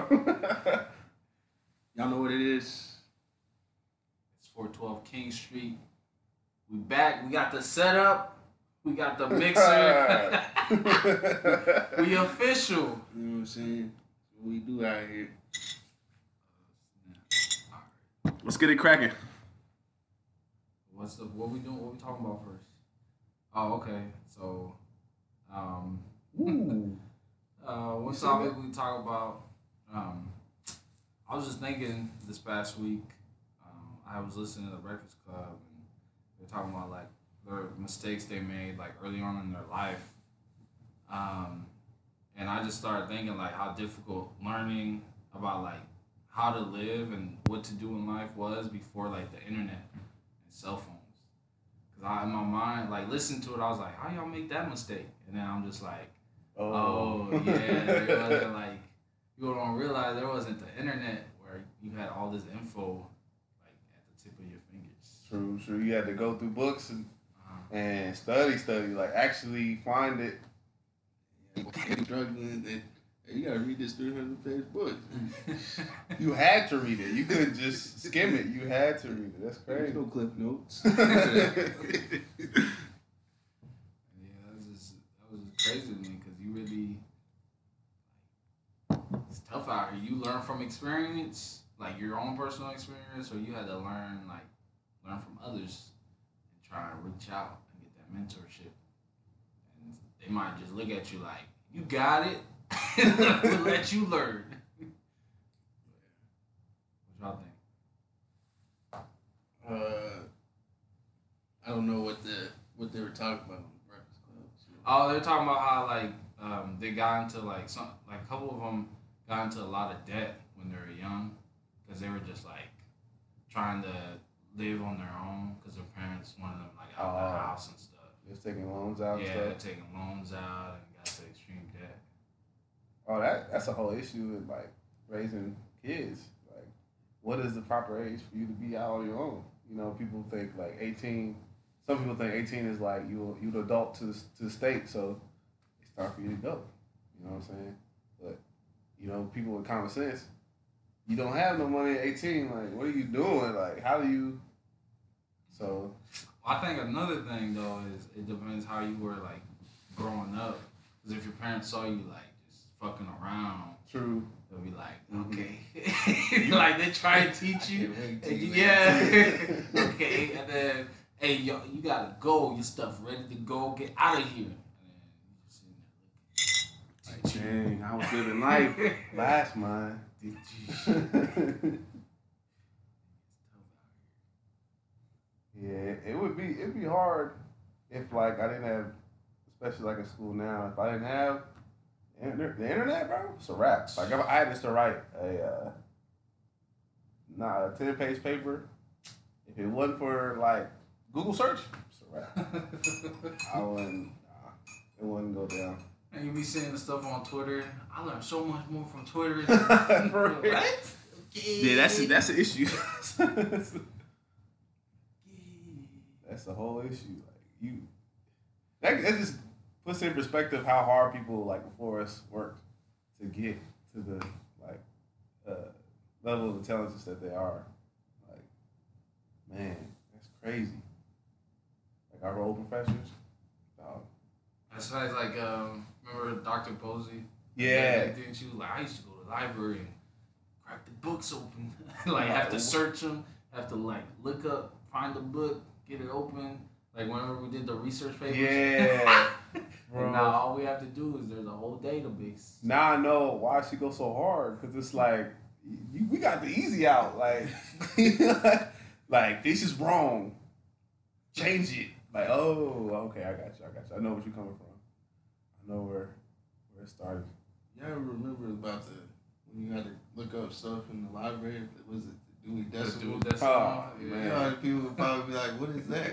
bro. Y'all know what it is. It's 412 King Street. We back. We got the setup. We got the mixer. We official. You know what I'm saying? What we do out here. Let's get it cracking. What we doing? What we talking about first? Oh, okay. So, one topic we talk about. I was just thinking this past week. I was listening to The Breakfast Club, and they're talking about like their mistakes they made like early on in their life. And I just started thinking like how difficult learning about like how to live and what to do in life was before like the internet and cell phones. Cause I, in my mind, like listening to it, I was like, how y'all make that mistake? And then I'm just like, oh yeah, there wasn't like, people don't realize there wasn't the internet where you had all this info like at the tip of your fingers. True. You had to go through books and study, like actually find it. Yeah. You gotta read this 300-page book. You had to read it. You couldn't just skim it. You had to read it. That's crazy. There's no cliff notes. Yeah, that was just crazy to me because you really, it's tough out here. You learn from experience, like your own personal experience, or you had to learn from others and try and reach out and get that mentorship. And they might just look at you like, you got it. We'll let you learn. What y'all think? I don't know what they were talking about on The Breakfast Club. So. Oh, they were talking about how like they got into like some like a couple of them got into a lot of debt when they were young because they were just like trying to live on their own because their parents wanted them like out of the house and stuff. Just taking loans out. Yeah, and stuff. Taking loans out and got to extreme debt. Oh, that's a whole issue with, like, raising kids. Like, what is the proper age for you to be out on your own? You know, people think, like, 18. Some people think 18 is, like, you're the adult to the state, so it's time for you to go. You know what I'm saying? But, you know, people with common sense, you don't have no money at 18. Like, what are you doing? Like, how do you... So... I think another thing, though, is it depends how you were, like, growing up. Because if your parents saw you, like, fucking around. True. They'll be like, okay. Mm-hmm. Like, they try and teach you. Yeah. Okay. And then, hey, yo, you got to go. Your stuff ready to go. Get out of here. And like, dang, I was living life. Last mine. Did you? Yeah, it'd be hard if, like, I didn't have, especially, like, in school now, if I didn't have the internet, bro, it's a wrap. Like, I had to write a 10-page paper. If it wasn't for, like, Google search, it's a wrap. It wouldn't go down. And you be seeing the stuff on Twitter. I learned so much more from Twitter. What? Right? Okay. Yeah, that's an issue. That's the whole issue. Like, that's just... Puts in perspective how hard people like before us worked to get to the like level of intelligence that they are. Like, man, that's crazy. Like our old professors. Dog. That's nice. Like remember Dr. Posey? Yeah. Like, didn't you like? I used to go to the library and crack the books open. Like have to search them, have to like look up, find the book, get it open. Like whenever we did the research papers. Yeah. Bro. Now all we have to do is there's a whole database. Now I know why she goes so hard because it's like we got the easy out. Like, like this is wrong. Change it. Like okay, I got you. I know what you're coming from. I know where it started. Y'all remember about when you had to look up stuff in the library? Was it? Dewey Decimal. You know, people would probably be like, what is that?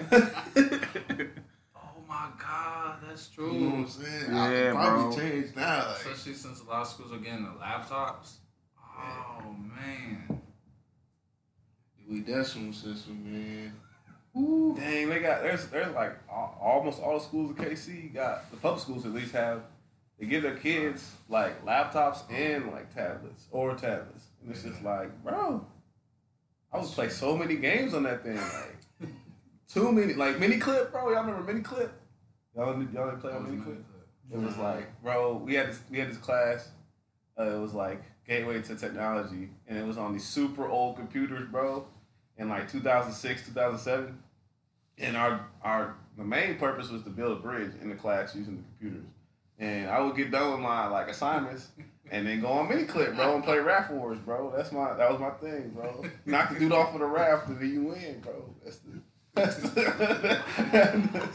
Oh my God, that's true. You know what I'm saying? Yeah, I probably changed now. Like. Especially since a lot of schools are getting the laptops. Oh man. Dewey Decimal system, man. Ooh. Dang, there's like almost all the schools in KC got the public schools at least have They give their kids like laptops and like tablets. And it's just like, bro, I was playing so many games on that thing. Like too many, like Miniclip, bro. Y'all remember Miniclip? Y'all didn't play on Miniclip? It was like, bro, we had this class. It was like Gateway to Technology, and it was on these super old computers, bro, in like 2006, 2007. And the main purpose was to build a bridge in the class using the computers. And I would get done with my like assignments and then go on Miniclip, bro, and play Raft Wars, bro. That was my thing, bro. Knock the dude off with a raft and then you win, bro. That's the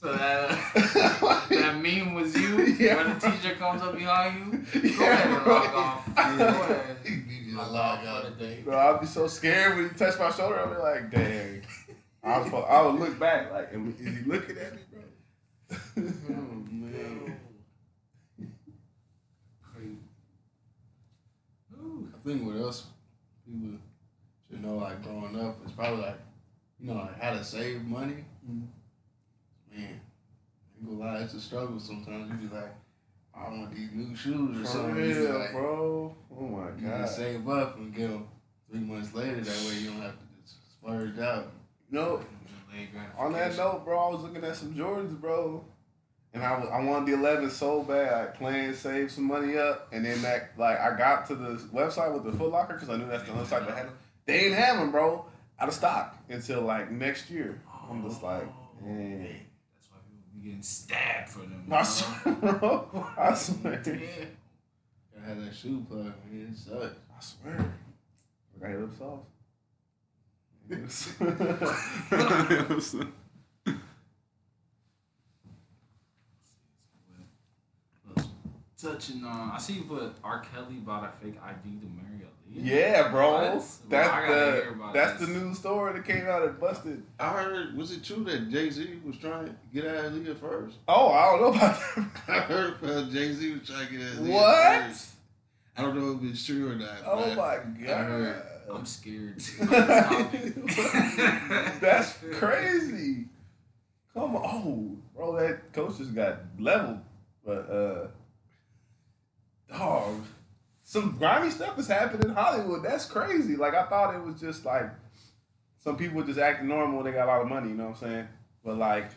So that meme was you? Yeah, when the teacher comes up behind you? Go ahead and log off. Yeah. Go ahead. You log off for the day. Bro, I'd be so scared when you touch my shoulder. I'd be like, dang. I would look back like, is he looking at me, bro? Oh, man. Crazy. Ooh. I think what else people should know, like, growing up, it's probably like, you know, like how to save money. Mm-hmm. Man, you go lie, it's a struggle sometimes. You be like, I want these new shoes or something. Yeah, like, bro. Oh, my God. You can save up and get them 3 months later. That way you don't have to just splurge out. No. On that note, bro, I was looking at some Jordans, bro. And I wanted the 11 so bad. I planned, saved some money up. And then that, like, I got to the website with the Foot Locker because I knew that's the only site that had them. They didn't have them, bro. Out of stock until, like, next year. I'm just like, man. Getting stabbed for them. Bro. I swear. Yeah. I had that shoe plug, man. It sucked. I swear. I got lip sauce. Touching on, I see you put R. Kelly bought a fake ID to marry Aaliyah. Yeah, bro. That's the new story that came out and busted. I heard, was it true that Jay-Z was trying to get at Aaliyah first? Oh, I don't know about that. I heard Jay-Z was trying to get at Aaliyah first. I don't know if it's true or not. Oh, my God. I heard. I'm scared. That's crazy. Come on. Oh, bro, that coach just got leveled. But, dog, some grimy stuff is happening in Hollywood. That's crazy. Like, I thought it was just, like, some people just acting normal when they got a lot of money, you know what I'm saying? But, like,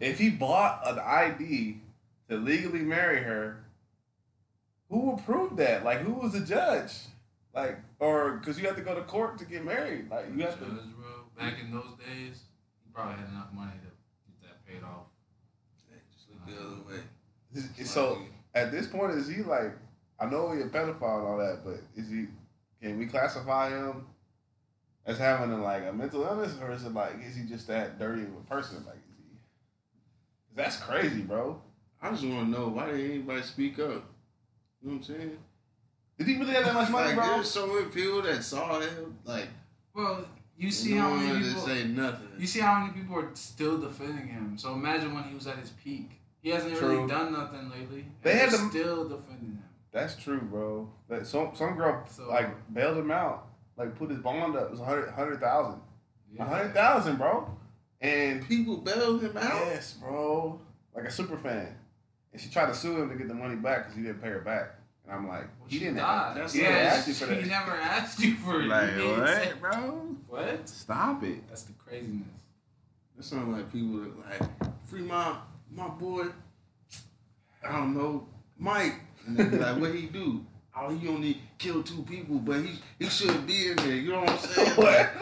if he bought an ID to legally marry her, who would prove that? Like, who was the judge? Like, or, because you have to go to court to get married. Like, you have to. Judge, bro, back in those days, you probably had enough money to get that paid off. Hey, just look the other way. So, at this point, is he like, I know he's a pedophile and all that, but can we classify him as having like a mental illness, or is it like, is he just that dirty of a person? Like, that's crazy, bro. I just want to know, why didn't anybody speak up? You know what I'm saying? Did he really have that much money, like, bro? There's so many people that saw him, like, well, you see how many people say nothing. You see how many people are still defending him. So imagine when he was at his peak. He hasn't really done nothing lately. They're still defending him. That's true, bro. Like, some girl bailed him out, like put his bond up. It was $100,000. Yeah. $100,000, bro. And people bailed him out. Yes, bro. Like a super fan, and she tried to sue him to get the money back because he didn't pay her back. And I'm like, well, he didn't ask. Yeah, ask you for that. He never asked you for it. Like, what, bro? What? Stop it. That's the craziness. That sounds like people that like, free my boy, I don't know, Mike. And they be like, what he do? Oh, he only killed 2 people, but he should be in there. You know what I'm saying? What?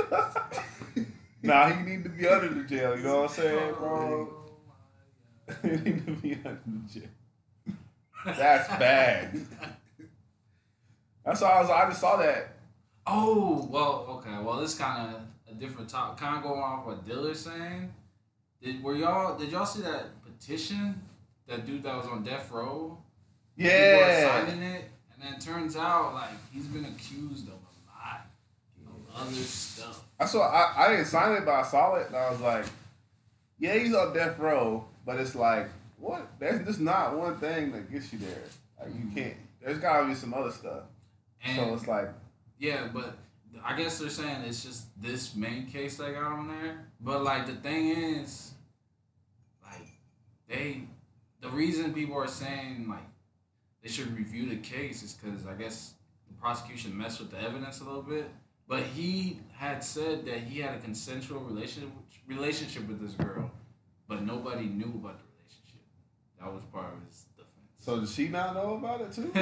Nah, he need to be under the jail. You know what I'm saying, bro? Oh, he need to be under the jail. That's bad. That's all. I just saw that. Oh, well, okay. Well, this kind of a different topic. Kind of going off what Diller's saying. Did y'all see that petition? That dude that was on death row? Yeah. People were signing it. And then it turns out, like, he's been accused of a lot of other stuff. I didn't sign it, but I saw it. And I was like, yeah, he's on death row. But it's like, what? That's just not one thing that gets you there. Like, you can't. There's gotta be some other stuff. And so it's like, yeah, but I guess they're saying it's just this main case they got on there. But like the thing is, like, they the reason people are saying like they should review the case is because I guess the prosecution messed with the evidence a little bit. But he had said that he had a consensual relationship with this girl, but nobody knew about the relationship. That was part of his defense. So does she not know about it too?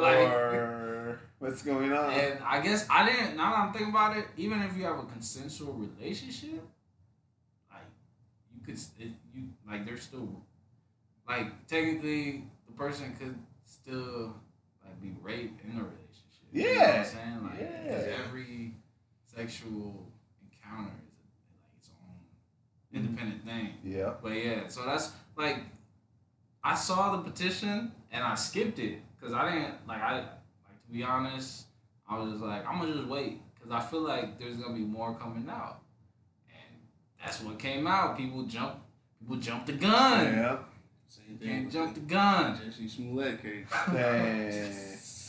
Or what's going on? And I guess I didn't. Now that I'm thinking about it, even if you have a consensual relationship, like you could, you like there's still, like technically the person could still like be raped in a relationship. Yeah, you know what I'm saying? Like, yeah. Because every sexual encounter is like its own independent thing. Yeah. But yeah, so that's like, I saw the petition and I skipped it because I didn't like. To be honest, I was just like, I'm gonna just wait because I feel like there's gonna be more coming out, and that's what came out. People jumped the gun. Yeah. Same thing. Can't jump the gun. Jussie Smollett case.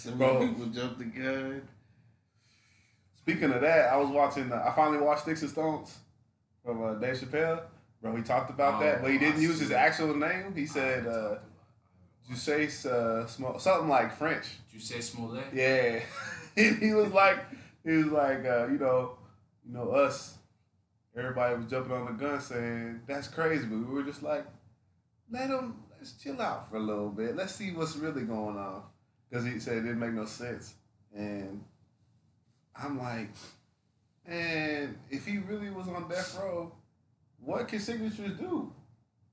Dang. Bro, people jumped the gun. Speaking of that, I was watching. I finally watched Sticks and Stones from Dave Chappelle. Bro, he talked about that, but he didn't use his actual name. He said, "Jussie something like French." Jussie Smollett. Yeah, he was like, you know, us. Everybody was jumping on the gun, saying that's crazy, but we were just like, let's chill out for a little bit. Let's see what's really going on. Because he said it didn't make no sense. And I'm like, man, if he really was on death row, what can signatures do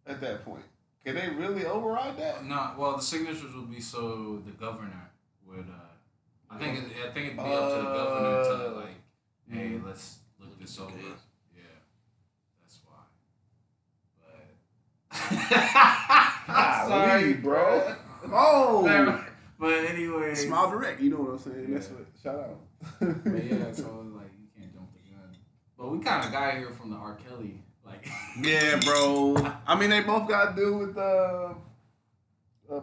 at that point? Can they really override that? No, well, the signatures would be so the governor would, I think it'd be up to the governor to, like, hey, let's look this over. Okay. Yeah, that's why. But I'm sorry, bro. Oh! But anyway, smile direct. You know what I'm saying? Yeah. That's what. Shout out. But yeah, so I was like, you can't jump the gun. But we kind of got here from the R. Kelly, like. Yeah, bro. I mean, they both got to do with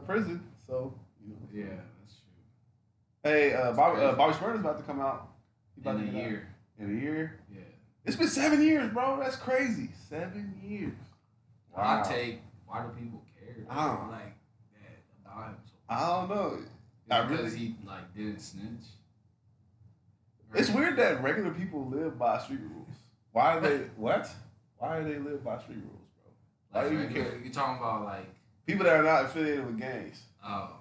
prison, so. You know. Yeah, that's true. Hey, Bobby Shmurda's about to come out. In a year. Yeah. It's been 7 years, bro. That's crazy. 7 years. Wow. Why do people care? I don't know. Like that about him. I don't know. Because he like didn't snitch. Right? It's weird that regular people live by street rules. Why are they what? Why do they live by street rules, bro? Why do you care? You're talking about like people that are not affiliated with gangs. Oh,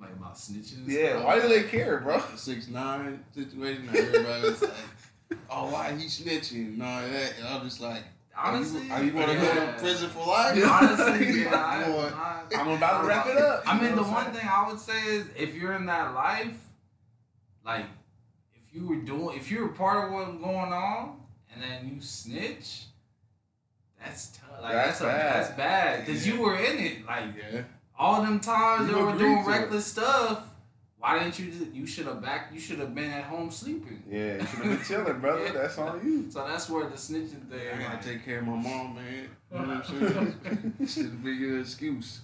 like about snitches. Yeah. Bro? Why do they care, bro? 6ix9ine situation. Everybody was like, "Oh, why he snitching?" And all that, and I'm just like. Honestly, are you going to go to prison for life? Honestly, yeah, I'm about to wrap it up. I mean, the one thing I would say is if you're in that life, like if you were part of what's going on, and then you snitch, that's tough. Like that's bad because you were in it. Like all them times they were doing reckless stuff. Why didn't you? You should have You should have been at home sleeping. Yeah, you should have been chilling, brother. Yeah. That's on you. So that's where the snitching thing. I gotta take care of my mom, man. You know what I'm saying? It should be your excuse.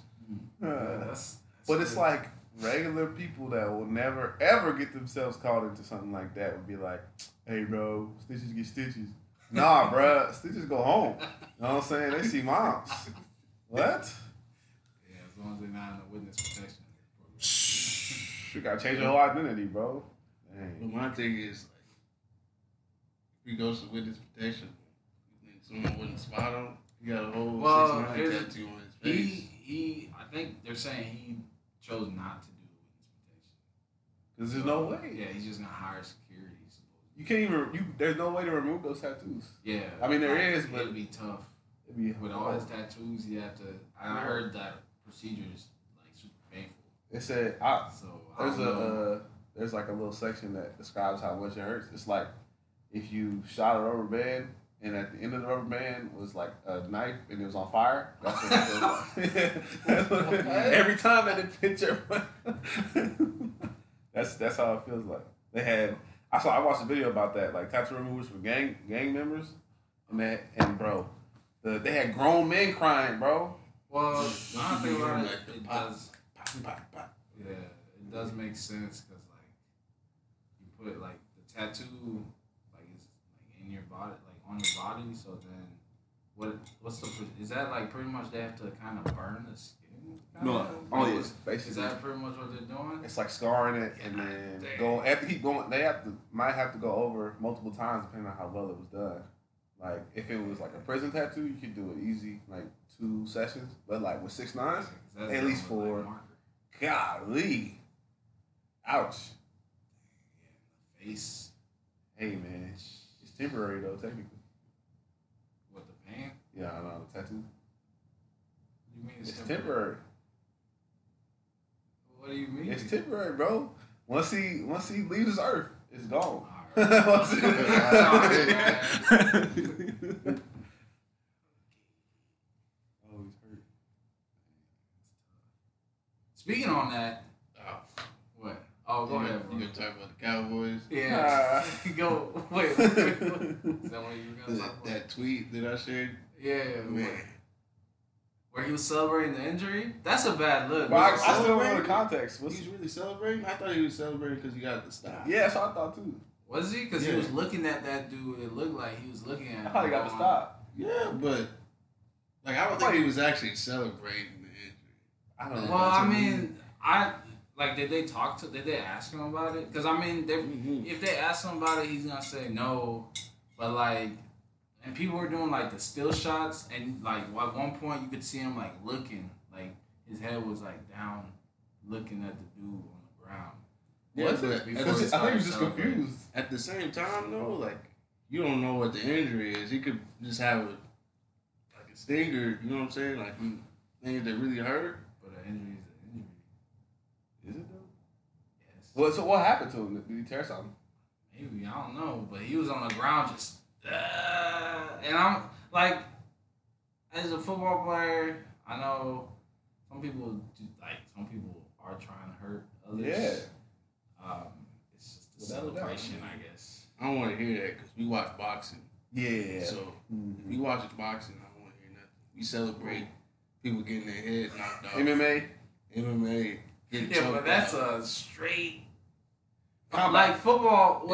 But it's like regular people that will never ever get themselves caught into something like that would be like, "Hey, bro, snitches get stitches." Nah, bro, snitches go home. You know what I'm saying? They see moms. What? Yeah, as long as they're not in the witness protection. You gotta change your whole identity, bro. Dang. But my thing is, like, if he goes to witness protection, you think someone wouldn't spot him? He got a whole 6ix9ine tattoo on his face. I think they're saying he chose not to do witness protection. Because there's no way. Yeah, he's just gonna hire security. You can't even. There's no way to remove those tattoos. Yeah. I mean, there is, but it'd be tough. It'd be with all his tattoos, you have to. I heard that procedure is like super painful. It said there's like a little section that describes how much it hurts. It's like if you shot a rubber band and at the end of the rubber band was like a knife and it was on fire. That's what it feels like. Every time at the picture. that's how it feels like. I watched a video about that, like tattoo removers for gang members they had grown men crying, bro. Well, I don't think about it does. Yeah, it does make sense because like you put like the tattoo like it's like in your body, like on your body, so then Is that like pretty much they have to kind of burn the skin? No, oh yeah, basically. Is that pretty much what they're doing? It's like scarring it, and then they might have to go over multiple times depending on how well it was done. Like if it was like a prison tattoo, you could do it easy, like 2 sessions. But like with 6ix9ine, at least 4. Like golly, ouch. Yeah, face. Hey man, it's temporary though, technically. Yeah, I know the tattoo. You mean it's temporary? What do you mean? It's temporary, bro. Once he leaves this earth, it's gone. Right. Oh, he's hurt. Speaking on that, what? Oh, go ahead. You gonna talk about the Cowboys? Yeah. Go. Wait. Is that what you were gonna talk about? That tweet that I shared. Yeah, man. Where he was celebrating the injury? That's a bad look. Well, I still don't know the context. Was he really celebrating? I thought he was celebrating because he got the stop. Yeah, that's what I thought too. Was he? Because he was looking at that dude. It looked like he was looking at him. I thought he got the stop. Yeah, but like I don't think he was actually celebrating the injury. I don't know. Well, I mean, did they ask him about it? Because I mean, if they ask him about it, he's gonna say no. But like. And people were doing, like, the still shots, and, like, at one point you could see him, like, looking. Like, his head was, like, down, looking at the dude on the ground. Yeah, I think he was just confused. At the same time, though, like, you don't know what the injury is. He could just have a stinger, you know what I'm saying? Like, things that really hurt. But an injury is an injury. Is it, though? Yes. Well, so what happened to him? Did he tear something? Maybe, I don't know. But he was on the ground just... and I'm like, as a football player, I know some people are trying to hurt others. Yeah, it's just a celebration, I guess. I don't want to hear that because we watch boxing. Yeah. So if you watch boxing, I don't want to hear nothing. We celebrate people getting their head knocked off. MMA. Yeah, but that's a straight. Like football,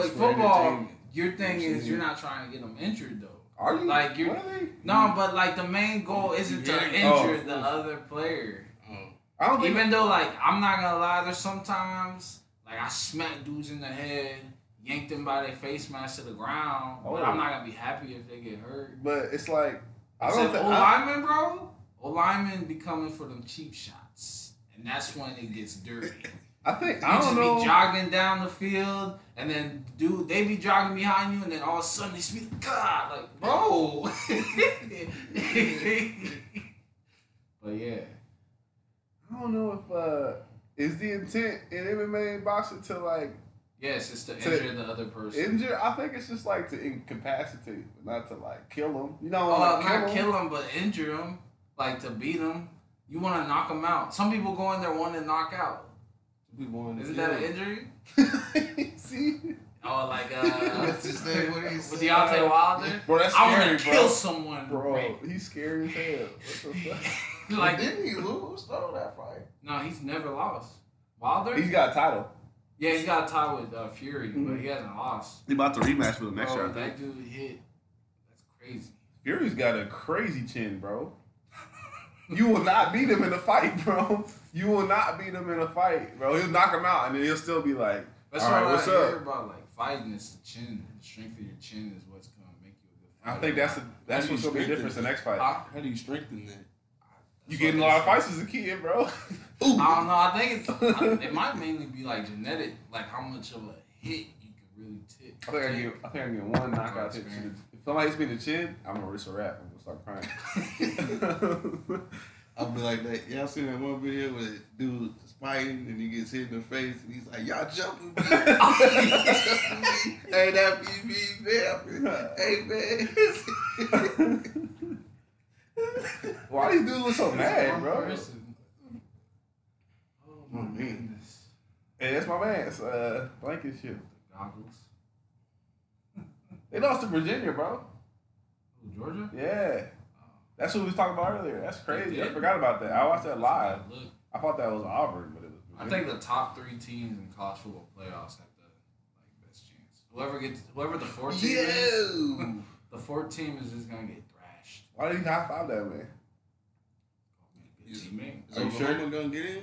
Your thing is you're not trying to get them injured though. Are you? Like you're what are they? No, but like the main goal isn't to injure the other player. I don't think even though like I'm not gonna lie, there's sometimes like I smack dudes in the head, yank them by their face mask to the ground, but I'm not gonna be happy if they get hurt. But it's like O linemen be coming for them cheap shots, and that's when it gets dirty. I don't know. Be jogging down the field, and then dude, they be jogging behind you, and then all of a sudden they speak God, like bro. But yeah, I don't know if is the intent in MMA and boxing to like. Yes, it's to injure the other person. I think it's just like to incapacitate, but not to like kill them. You know, not kill them, but injure them, like to beat them. You want to knock them out. Some people go in there wanting to knock out. Isn't that an injury? See? Oh, like what's his name? What do you say? With Deontay Wilder? Bro, that's scary, I want to kill someone. Bro, he's scary as hell. What the fuck? Like, didn't he lose though that fight? No, he's never lost. Wilder? He's got a title. Yeah, he's got a title with Fury, but he hasn't lost. He's about to rematch with him next year. That dude hit. That's crazy. Fury's got a crazy chin, bro. You will not beat him in a fight, bro. He'll knock him out, and then he'll still be like, that's all right, what's up? That's what I hear about, like, fighting is the chin. The strength of your chin is what's going to make you a good fighter. I think that's what's going to be the difference in the next fight. How do you strengthen that? You getting a lot of fights as a kid, bro. I don't know. I think it might mainly be, like, genetic. Like, how much of a hit you can really take. I think I get one knockout hit. If somebody hits me in the chin, I'm going to risk a rap. I'm going to start crying. I'll be like that. Y'all seen that one video where the dude is fighting and he gets hit in the face and he's like, y'all jumping me. Ain't that me, man? Hey, man. Why these dudes look so mad, bro? Person. Oh, my goodness. Hey, that's my man. It's blanket shit. Goggles. They lost to Virginia, bro. Georgia? Yeah. That's what we was talking about earlier. That's crazy. I forgot about that. I watched that live. I thought that was Auburn, but it was Virginia. I think the top 3 teams in college football playoffs have the best chance. Whoever the 4th team is, the 4th team is just gonna get thrashed. Why did he high five that man? Are you sure they're gonna get in?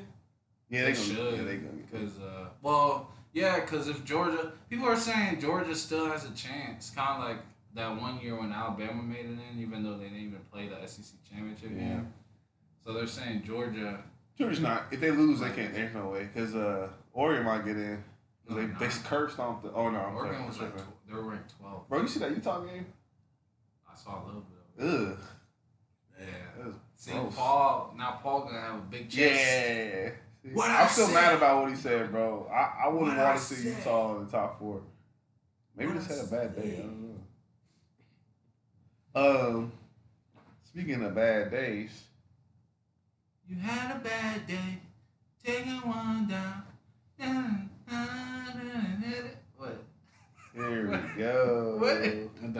Yeah, they should. Yeah, they gonna get in. Well, yeah, because if Georgia, people are saying Georgia still has a chance, kind of like that 1 year when Alabama made it in, even though they didn't even play the SEC championship game. So they're saying Georgia's not. If they lose, they can't. There's no way because Oregon might get in. They curb stomped. Oh no, Oregon was like they were ranked 12. Bro, you see that Utah game? I saw a little bit of it. Ugh. Yeah. See, Paul gonna have a big chest. Yeah. See, I'm still mad about what he said, bro. I wouldn't want to see Utah in the top four. Maybe just had a bad day. I don't know. Speaking of bad days. You had a bad day, taking one down. What? There we go. What? I thought you were gonna be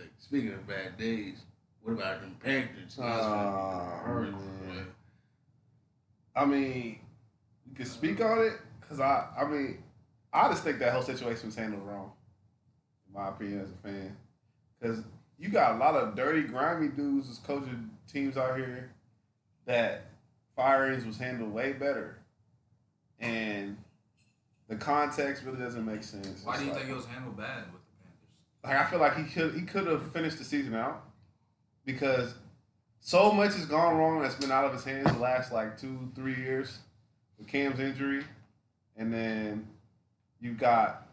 like, speaking of bad days, what about them Panthers? I mean, you can speak on it, cause I just think that whole situation was handled wrong, in my opinion as a fan, cause you got a lot of dirty, grimy dudes that's coaching teams out here. That firings was handled way better, and the context really doesn't make sense. Why do you think it was handled bad with the Panthers? Like I feel like he could have finished the season out because so much has gone wrong that's been out of his hands the last like 2-3 years with Cam's injury, and then you got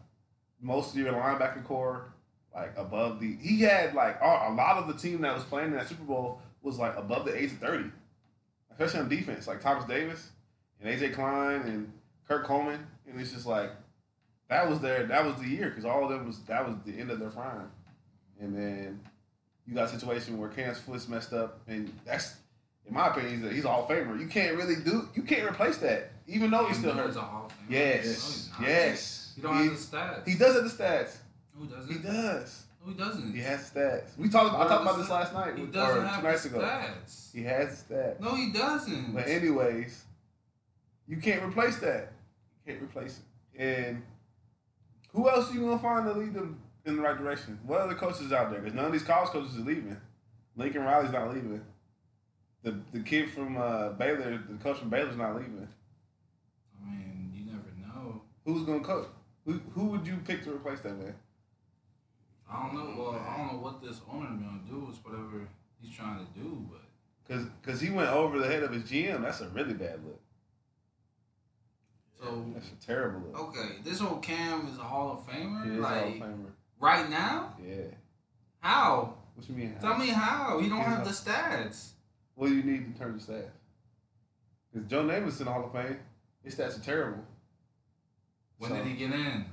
most of your linebacker core like above the. He had like a lot of the team that was playing in that Super Bowl was like above the age of 30. Especially on defense, like Thomas Davis and A.J. Klein and Kirk Coleman. And it's just like, that was the year because all of them that was the end of their prime. And then you got a situation where Cam's foot's messed up. And that's, in my opinion, he's a Hall of Famer. You can't replace that, even though he's still hurt. He's a Hall of Famer. Yes. No, yes. He don't have the stats. He does have the stats. Who doesn't? He does. Who doesn't? He has stats. I talked about this last night. He doesn't have stats. He has stats. No, he doesn't. But anyways, you can't replace that. You can't replace it. And who else are you going to find to lead them in the right direction? What other coaches out there? Because none of these college coaches are leaving. Lincoln Riley's not leaving. The kid from Baylor, the coach from Baylor's not leaving. I mean, you never know. Who's going to coach? Who would you pick to replace that man? I don't know. Well, I don't know what this owner gonna do. It's whatever he's trying to do, but because he went over the head of his GM, that's a really bad look. So that's a terrible look. Okay, this old Cam is a Hall of Famer. He is a Hall of Famer right now. Yeah. How? What you mean? How? Tell me how. He don't have the stats. What do you need in terms of stats? Because Joe Namath's in the Hall of Fame. His stats are terrible. When did he get in?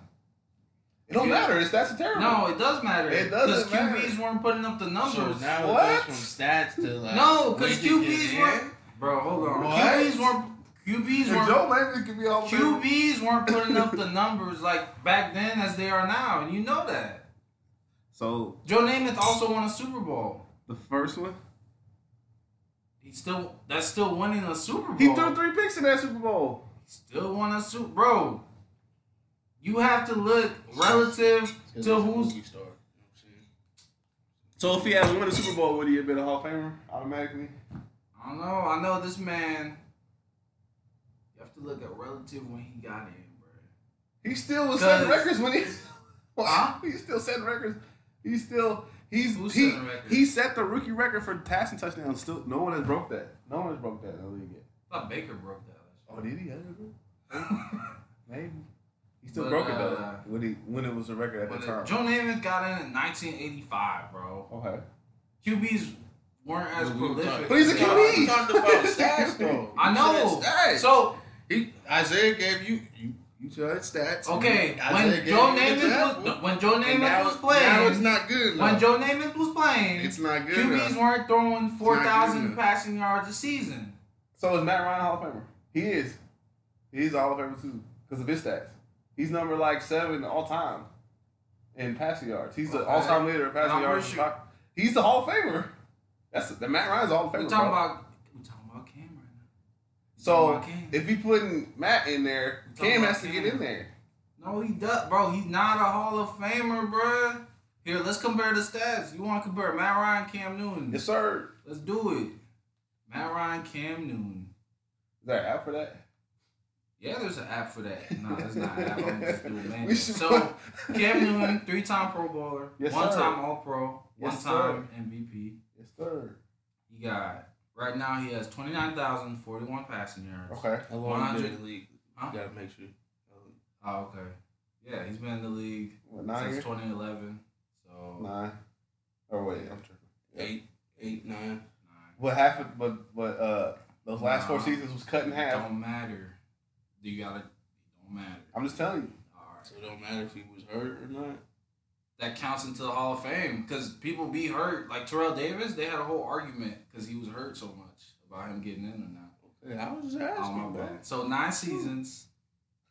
It don't matter. His stats are terrible. No, it does matter. It doesn't matter. Because QBs weren't putting up the numbers. So now it goes from stats to like... No, because QBs weren't... Bro, hold on. What? QBs weren't... Joe Namath could be all... QBs weren't putting up the numbers like back then as they are now. And you know that. So... Joe Namath also won a Super Bowl. The first one? That's still winning a Super Bowl. He threw 3 picks in that Super Bowl. Still won a Super... Bro... You have to look relative to who's... So if he had won the Super Bowl, would he have been a Hall of Famer automatically? I don't know. I know this man... You have to look at relative when he got in, bro. He still was setting records when he... Huh? He still setting records. He's still... He set the rookie record for passing touchdowns. Still, no one has broke that. No one has broke that. No league yet. I thought Baker broke that. Oh, did he? Maybe. He still broke it, though, when it was a record at the time. Joe Namath got in 1985, bro. Okay. QBs weren't as prolific. But he's a QB. I'm talking about stats, though. I know. Stats. So, Isaiah gave you said stats. Okay. When Joe Namath was playing. Now it's not good, though. When Joe Namath was playing. It's not good, QBs weren't throwing 4,000 passing yards a season. So, is Matt Ryan a Hall of Famer? He is. He's a Hall of Famer, too, because of his stats. He's number like 7 all time in passing yards. He's the all time leader in passing yards. Sure. He's the Hall of Famer. That's the Matt Ryan's Hall of Famer. We're talking about Cam right now. So if he putting Matt in there, Cam has to get in there. No, he does, bro. He's not a Hall of Famer, bro. Here, let's compare the stats. You want to compare Matt Ryan, Cam Newton? Yes, sir. Let's do it. Matt Ryan, Cam Newton. Is there an app for that? Yeah, there's an app for that. No, there's not an app. I'm just doing manual. So, Cam Newton, 3-time Pro Bowler, yes, one-time All-Pro, yes, one-time MVP. Yes, sir. He got, right now, he has 29,041 passing yards. Okay. How long in the league? Huh? You got to make sure. Oh, okay. Yeah, he's been in the league since 2011. So 9. Oh, wait, I'm tripping. 8, 9. What happened, but those last 4 seasons was cut in half. It don't matter. It don't matter. I'm just telling you. All right. So it don't matter if he was hurt or not? That counts into the Hall of Fame because people be hurt. Like Terrell Davis, they had a whole argument because he was hurt so much about him getting in or not. Yeah, I was just asking, bro. So 9 seasons,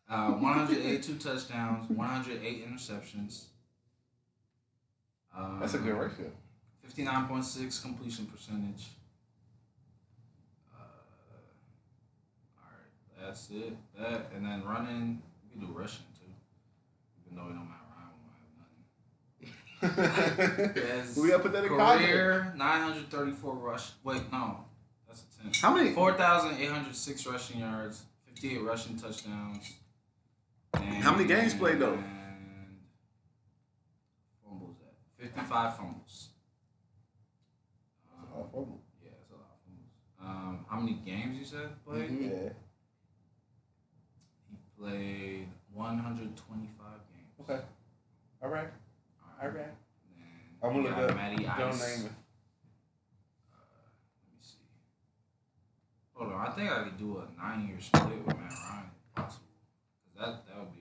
182 touchdowns, 108 interceptions. That's a good ratio. 59.6 completion percentage. All right, that's it. That and then running, we can do rushing too, even though we don't have nothing. We gotta put that in career 934 rush. Wait, no, that's a 10. How many? 4,806 rushing yards, 58 rushing touchdowns. And how many games played though? 55 fumbles. That's a lot of fumbles. Yeah, that's a lot of fumbles. How many games you said he played? Yeah. He played 125 games. Okay. All right. I'm going to look up Matty Ice. Don't name it. Let me see. Hold on. I think I could do a 9-year split with Matt Ryan if possible. That would be.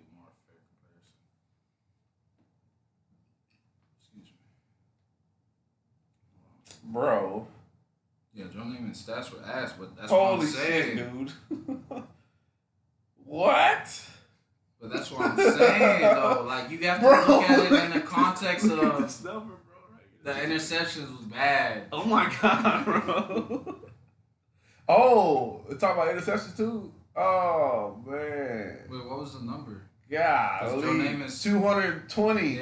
Bro. Yeah, Joe Namath's stats were ass, but that's what I'm saying. Holy shit, dude. What? But that's what I'm saying, though. Like, you have to look at it in the context of the interceptions was bad. Oh, my God, bro. Talk about interceptions, too? Oh, man. Wait, what was the number? Yeah, Joe Namath's 220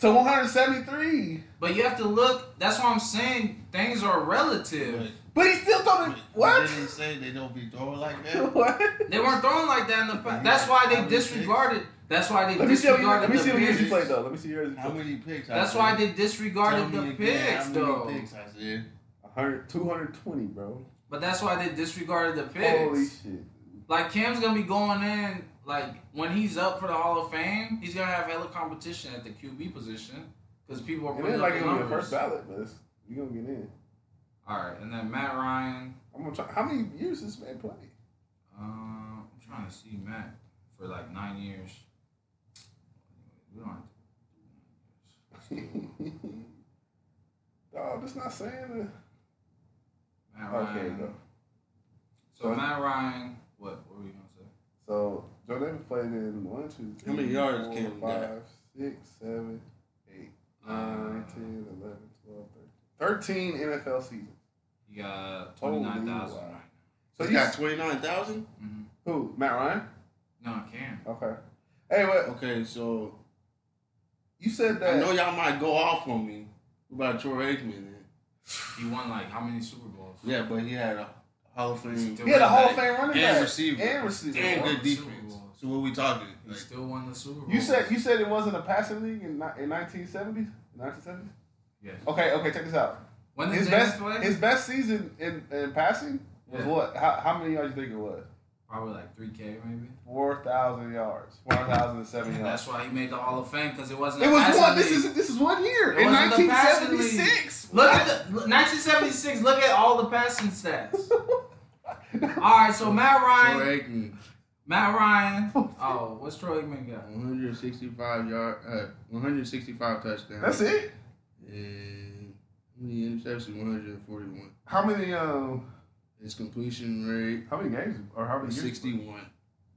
to 173. But you have to look. That's what I'm saying. Things are relative. But he still throwing. What? They didn't say they don't be throwing like that. What? They weren't throwing like that in the past. That's why they disregarded. That's why they disregarded the picks. Let me see what you played, though. Let me see yours. How many picks? That's why they disregarded the picks, though. How many picks I said? 220, bro. But that's why they disregarded the picks. Holy shit. Like, Cam's going to be going in. Like, when he's up for the Hall of Fame, he's going to have hella competition at the QB position because people are putting up numbers. It is like in the first ballot, but you're going to get in. All right, and then Matt Ryan. How many years this man played? I'm trying to see Matt for like 9 years. We don't have to do 9 years. Dog, that's not saying that. Matt Ryan. Okay, go. So Matt Ryan, what were you going to say? So, Joe Namath played in 1, 2, 3, how many yards 4, Cam 5, got? 6, 7, 8, 9, 10, 11, 12, 13. 13 NFL seasons. You got 29,000. Wow. So you got 29,000? Mm-hmm. Who? Matt Ryan? No, Cam. Okay. Anyway. Okay, so you said that. I know y'all might go off on me about Troy Aikman. Then? He won like how many Super Bowls? Yeah, but he had a Hall of Fame. He had a Hall of Fame running back. And receiver. Damn good defense. So what we talking? He still won the Super Bowl. You said it wasn't a passing league in 1970s? 1970s? Yeah. Okay, check this out. When did his best season in passing was what? How many yards do you think it was? Probably like 3K maybe. 4,000 yards. 4,007 yards. That's why he made the Hall of Fame because it wasn't. This is 1 year in 1976. Look at 1976. Look at all the passing stats. All right, so Matt Ryan. Oh, what's Troy Aikman got? 165 yard. 165 touchdowns. That's it. And how many interceptions? 141. How many? His completion rate. How many games? Or how many? 61.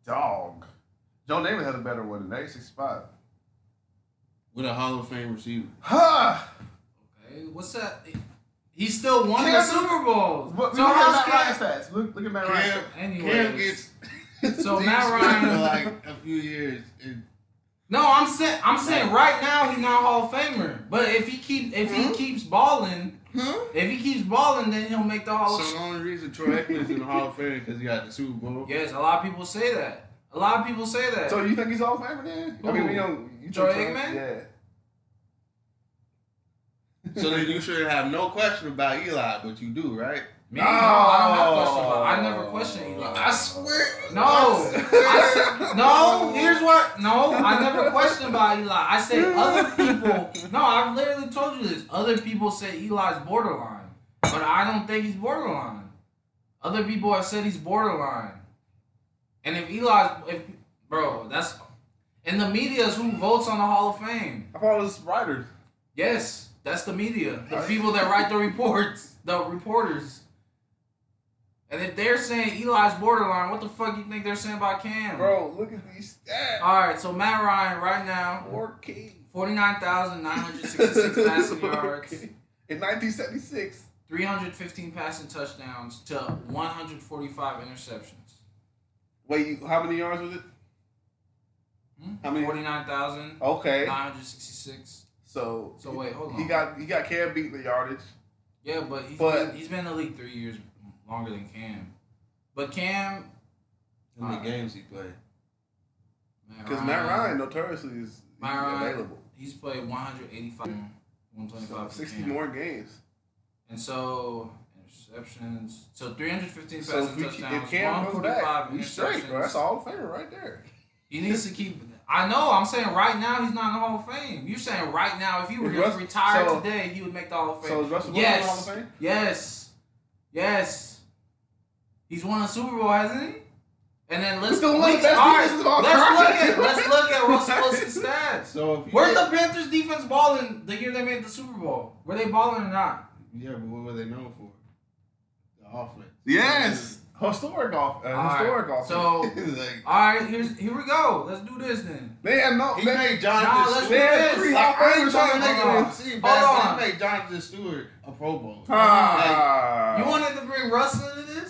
Dog. Joe Namath had a better one than that. 65. With a Hall of Fame receiver. Ha! Okay, what's that? He still won the Super Bowl. So how's Cam? Stats. Look at Matt Ryan. Anyways. Cam gets. So Matt Ryan. Like a few years. No, I'm saying right now he's not a Hall of Famer. But if he keeps balling, then he'll make the Hall of Fame. So the only reason Troy Aikman is in the Hall of Fame because he got the Super Bowl. Yes, a lot of people say that. So you think he's Hall of Famer then? Ooh. I mean, Troy Aikman? Yeah. So then you should have no question about Eli, but you do, right? Me? No, I never question Eli. I swear. No. I never question about Eli. I say other people. No, I've literally told you this. Other people say Eli's borderline, but I don't think he's borderline. Other people have said he's borderline. And that's and the media is who votes on the Hall of Fame. I thought it was writers. Yes. That's the media, the people that write the reports, the reporters. And if they're saying Eli's borderline, what the fuck you think they're saying about Cam? Bro, look at these stats. All right, so Matt Ryan right now, 49,966 passing yards. In 1976. 315 passing touchdowns to 145 interceptions. Wait, how many yards was it? How many? 49,966. So wait, hold on. He got Cam beating the yardage. Yeah, but he's been in the league 3 years longer than Cam. But Cam, how many games he played? Because Matt Ryan notoriously is available. He's played 185, 125, so 60 more games. And so interceptions. So 315 passing touchdowns. If Cam goes back, he's straight, bro. That's all fair right there. He needs to keep. I know. I'm saying right now he's not in the Hall of Fame. You're saying right now if he were to retire today, he would make the Hall of Fame. So is Russell Wilson in the Hall of Fame? Yes. He's won a Super Bowl, hasn't he? And then let's look at Russell Wilson's stats. So were the Panthers defense balling the year they made the Super Bowl? Were they balling or not? Yeah, but what were they known for? The offense. Yes. Historic offense. So, here we go. Let's do this then. He made Jonathan Stewart a Pro Bowl. You wanted to bring Russ into this?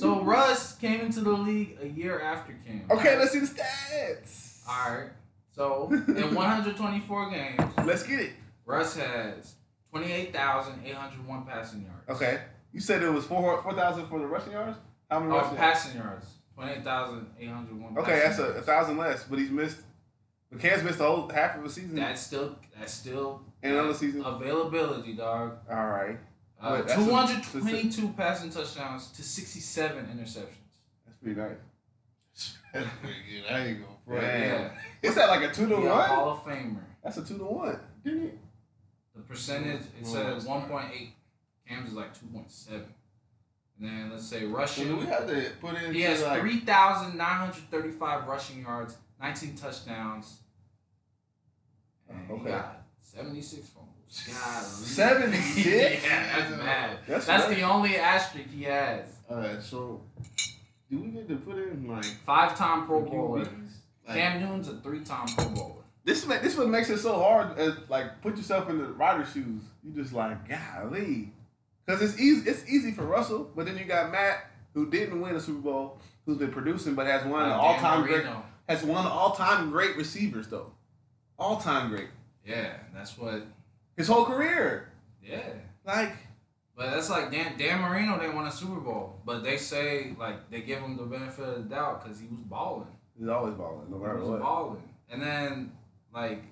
So Russ came into the league a year after Cam. Okay, let's see the stats. All right. So in 124 games, let's get it. Russ has 28,801 passing yards. Okay, you said it was 4,000 for the rushing yards. How many passing yards? 28,801. Okay, that's 1,000 less, but he's missed. But Cam's missed the whole half of a season. That's still another season availability, dog. All right. 222 passing touchdowns to 67 interceptions. That's pretty nice. That's pretty good. I ain't gonna front. Yeah. Is that like a 2-1? Hall of Famer. That's a 2-1, didn't it? The percentage said 1.8. Cam's is like 2.7. Then let's say rushing. Well, we have to put in. He has 3,935 rushing yards, 19 touchdowns. And he got 76 fumbles. God, 76? Yeah, that's bad. That's the only asterisk he has. All right, so do we need to put in like 5-time Pro Bowler? Like, Cam Newton's a 3-time Pro Bowler. This is what makes it so hard. Like put yourself in the rider's shoes. You just like golly. Because it's easy for Russell, but then you got Matt, who didn't win a Super Bowl, who's been producing, but has one of the all-time great receivers, though. All-time great. Yeah, that's what... His whole career. Yeah. Like... But that's like Dan Marino didn't win a Super Bowl, but they say, like, they give him the benefit of the doubt because he was balling. He's always balling, no matter what. And then, like...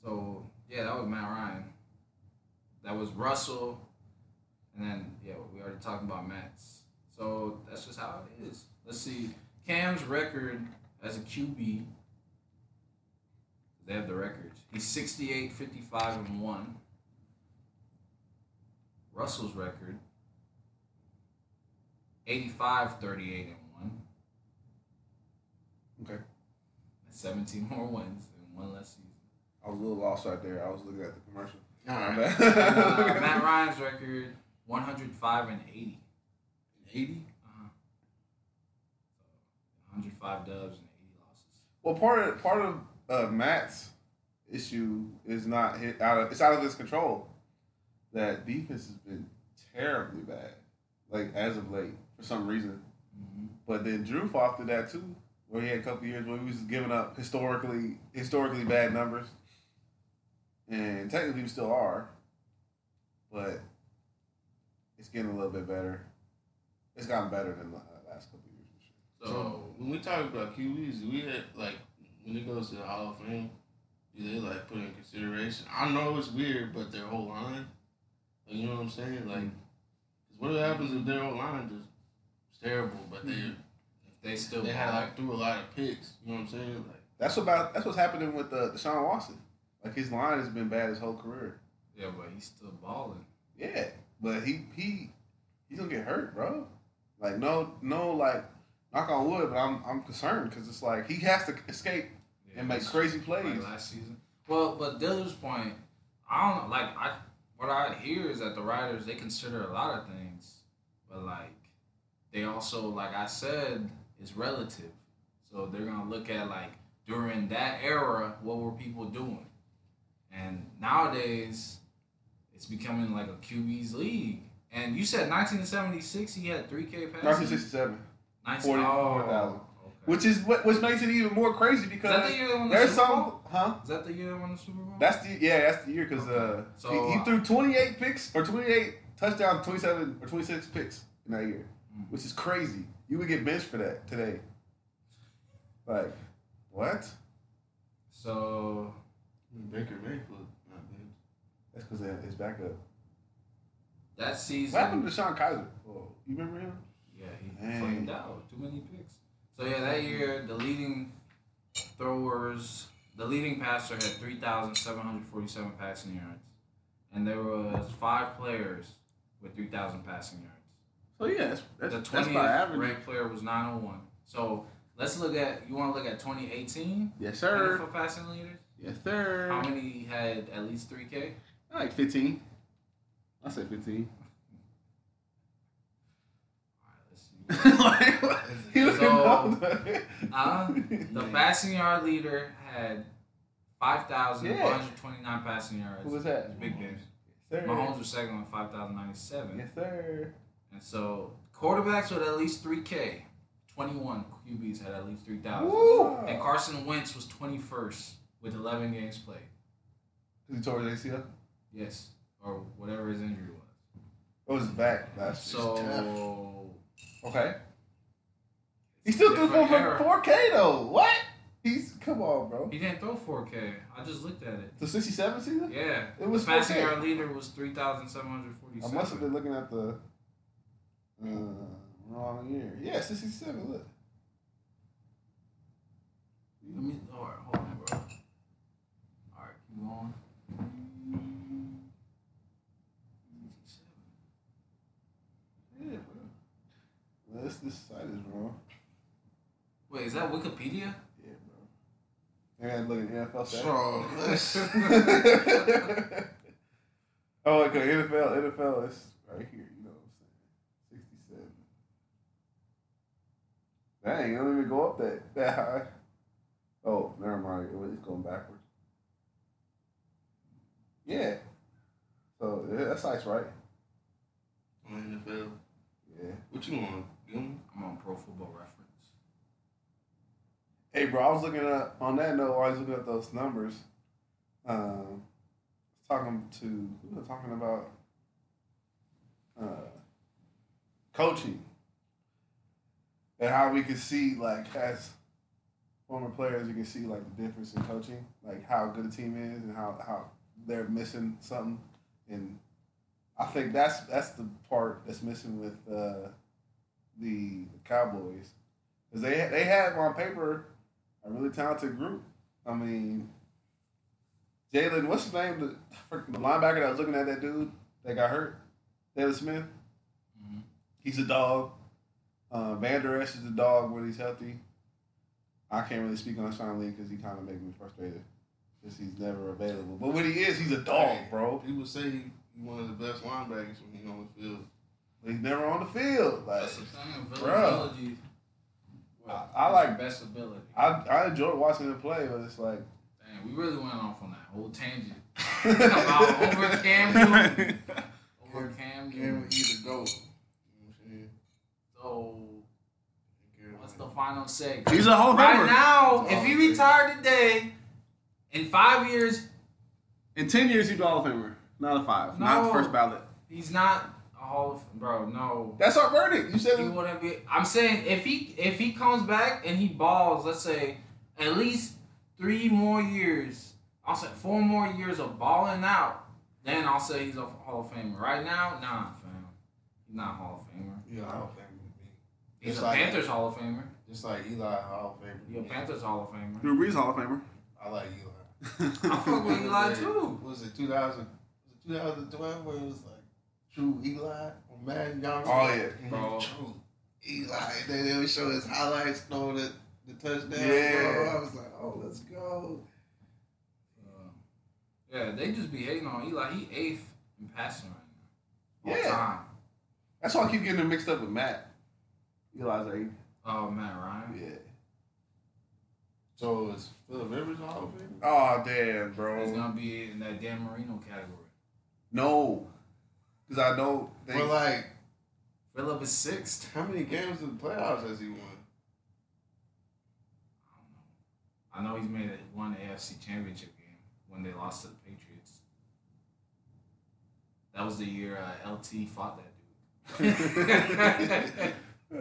So, yeah, that was Matt Ryan. That was Russell... And then, yeah, we already talked about Matt's. So that's just how it is. Let's see. Cam's record as a QB. They have the records. He's 68, 55, and 1. Russell's record. 85, 38, and 1. Okay. That's 17 more wins and one less season. I was a little lost right there. I was looking at the commercial. All right. Matt Ryan's record. 105 and 80. 80? 105 dubs and 80 losses. Well, part of Matt's issue is not out of his control. That defense has been terribly bad, like as of late for some reason. Mm-hmm. But then Drew fought through that too. where he had a couple years where he was giving up historically bad numbers. And technically we still are, but it's getting a little bit better. It's gotten better than the last couple of years. So when we talk about QBs, we had, like, when it goes to the Hall of Fame, do they, like, put in consideration? I know it's weird, but their whole line, like, you know what I'm saying? Like, what happens if their whole line just was terrible, but they had, like, threw a lot of picks, you know what I'm saying? Like, that's what's happening with Deshaun Watson. Like, his line has been bad his whole career. Yeah, but he's still balling. Yeah, but he's gonna get hurt, bro. Like, no, like, knock on wood, but I'm concerned because it's like he has to escape and make crazy plays. Like last season. Well, but Dillard's point, I don't know. Like, what I hear is that the writers, they consider a lot of things, but, like, they also, like I said, it's relative. So they're gonna look at, like, during that era, what were people doing? And nowadays, it's becoming like a QB's league. And you said 1976, he had 3,000 passes. 1967. 44,000. Okay. Which makes it even more crazy because there's some, huh? Is that the year they won the Super Bowl? That's the year because he threw 28 picks or 28 touchdowns, 27 or 26 picks in that year, which is crazy. You would get benched for that today. Like, what? So Baker Mayfield not benched. That's because of his backup. That season. What happened to Sean Kaiser? Oh, you remember him? Yeah, he flamed out. Too many picks. So, yeah, that year, the leading passer had 3,747 passing yards. And there was 5 players with 3,000 passing yards. So, yeah, that's by average. The 20th ranked player was 901. So, let's look at, you want to look at 2018? Yes, sir. NFL passing leaders? Yes, sir. How many had at least 3,000? Like 15. I said 15. Like, so, the passing yard leader had 5,129 passing yards. Who was that? It was Big Ben. Yes, Mahomes was second with 5,097. Yes, sir. And so, quarterbacks with at least 3,000. 21 QBs had at least 3,000. And Carson Wentz was 21st with 11 games played. He tore his ACL? Yes, or whatever his injury was. It was back last year. So... Okay. He still threw for 4,000 though. What? Come on, bro. He didn't throw 4,000. I just looked at it. The 67 season? Yeah. It was passing yard leader was 3,747. I must have been looking at the wrong year. Yeah, 67. Look. All right, hold on, bro. All right, keep going. This site is wrong. Wait, is that Wikipedia? Yeah, bro. I gotta look at NFL stats. Oh, okay, NFL is right here. You know what I'm saying? 67. Dang, it don't even go up that high. Oh, never mind. It was going backwards. Yeah. So that site's right. On NFL. Yeah. What you want? I'm on Pro Football Reference. Hey, bro, I was looking up, on that note, I was looking up those numbers. Talking about coaching and how we can see, like, as former players, you can see, like, the difference in coaching, like, how good a team is and how they're missing something. And I think that's the part that's missing with the Cowboys, because they have on paper a really talented group. I mean, Jalen, what's his name? The linebacker that was looking at that dude that got hurt, Taylor Smith. Mm-hmm. He's a dog. Van Der Esch is a dog when he's healthy. I can't really speak on Sean Lee because he kind of makes me frustrated because he's never available. But when he is, he's a dog, bro. People say he's one of the best linebackers when he's on the field. He's never on the field. Like, that's the thing. Availability. Well, I like best ability. I enjoy watching him play, but it's like, damn, we really went off on that whole tangent. Over Cam Newton. Cam Newton. Cam either go. So what's the final say. He's a whole right now, if he retired today, in 5 years. In 10 years, he's a Hall of Famer. Not a five. No, not the first ballot. He's not a Hall of Famer. Bro, no. That's our verdict. You said he wouldn't be. I'm saying if he comes back and he balls, let's say, at least 3 more years. I'll say 4 more years of balling out. Then I'll say he's a Hall of Famer. Right now, nah, fam. He's not a Hall of Famer. Yeah, Hall of Famer. He's a Panthers Hall of Famer. Just like Eli, Hall of Famer. You're a Panthers Hall of Famer. Drew Brees Hall of Famer. I like Eli. I fuck with Eli too. What was it, 2012 where it was like Drew Eli or Madden? Y'all remember? Oh yeah, bro. Drew Eli. They would show his highlights throwing the touchdown. Yeah. Bro. I was like, oh, let's go. Yeah, they just be hating on Eli. He 8th in passing right now. Yeah. Time. That's why I keep getting him mixed up with Matt. Eli's 8th. Oh, Matt Ryan. Yeah. So is Phillip Rivers Hall of Fame? Oh, damn, bro. He's gonna be in that Dan Marino category. No, because I know. We're like Phillip is 6th. How many games in the playoffs has he won? I don't know. I know he's made one AFC Championship game when they lost to the Patriots. That was the year LT fought that dude. You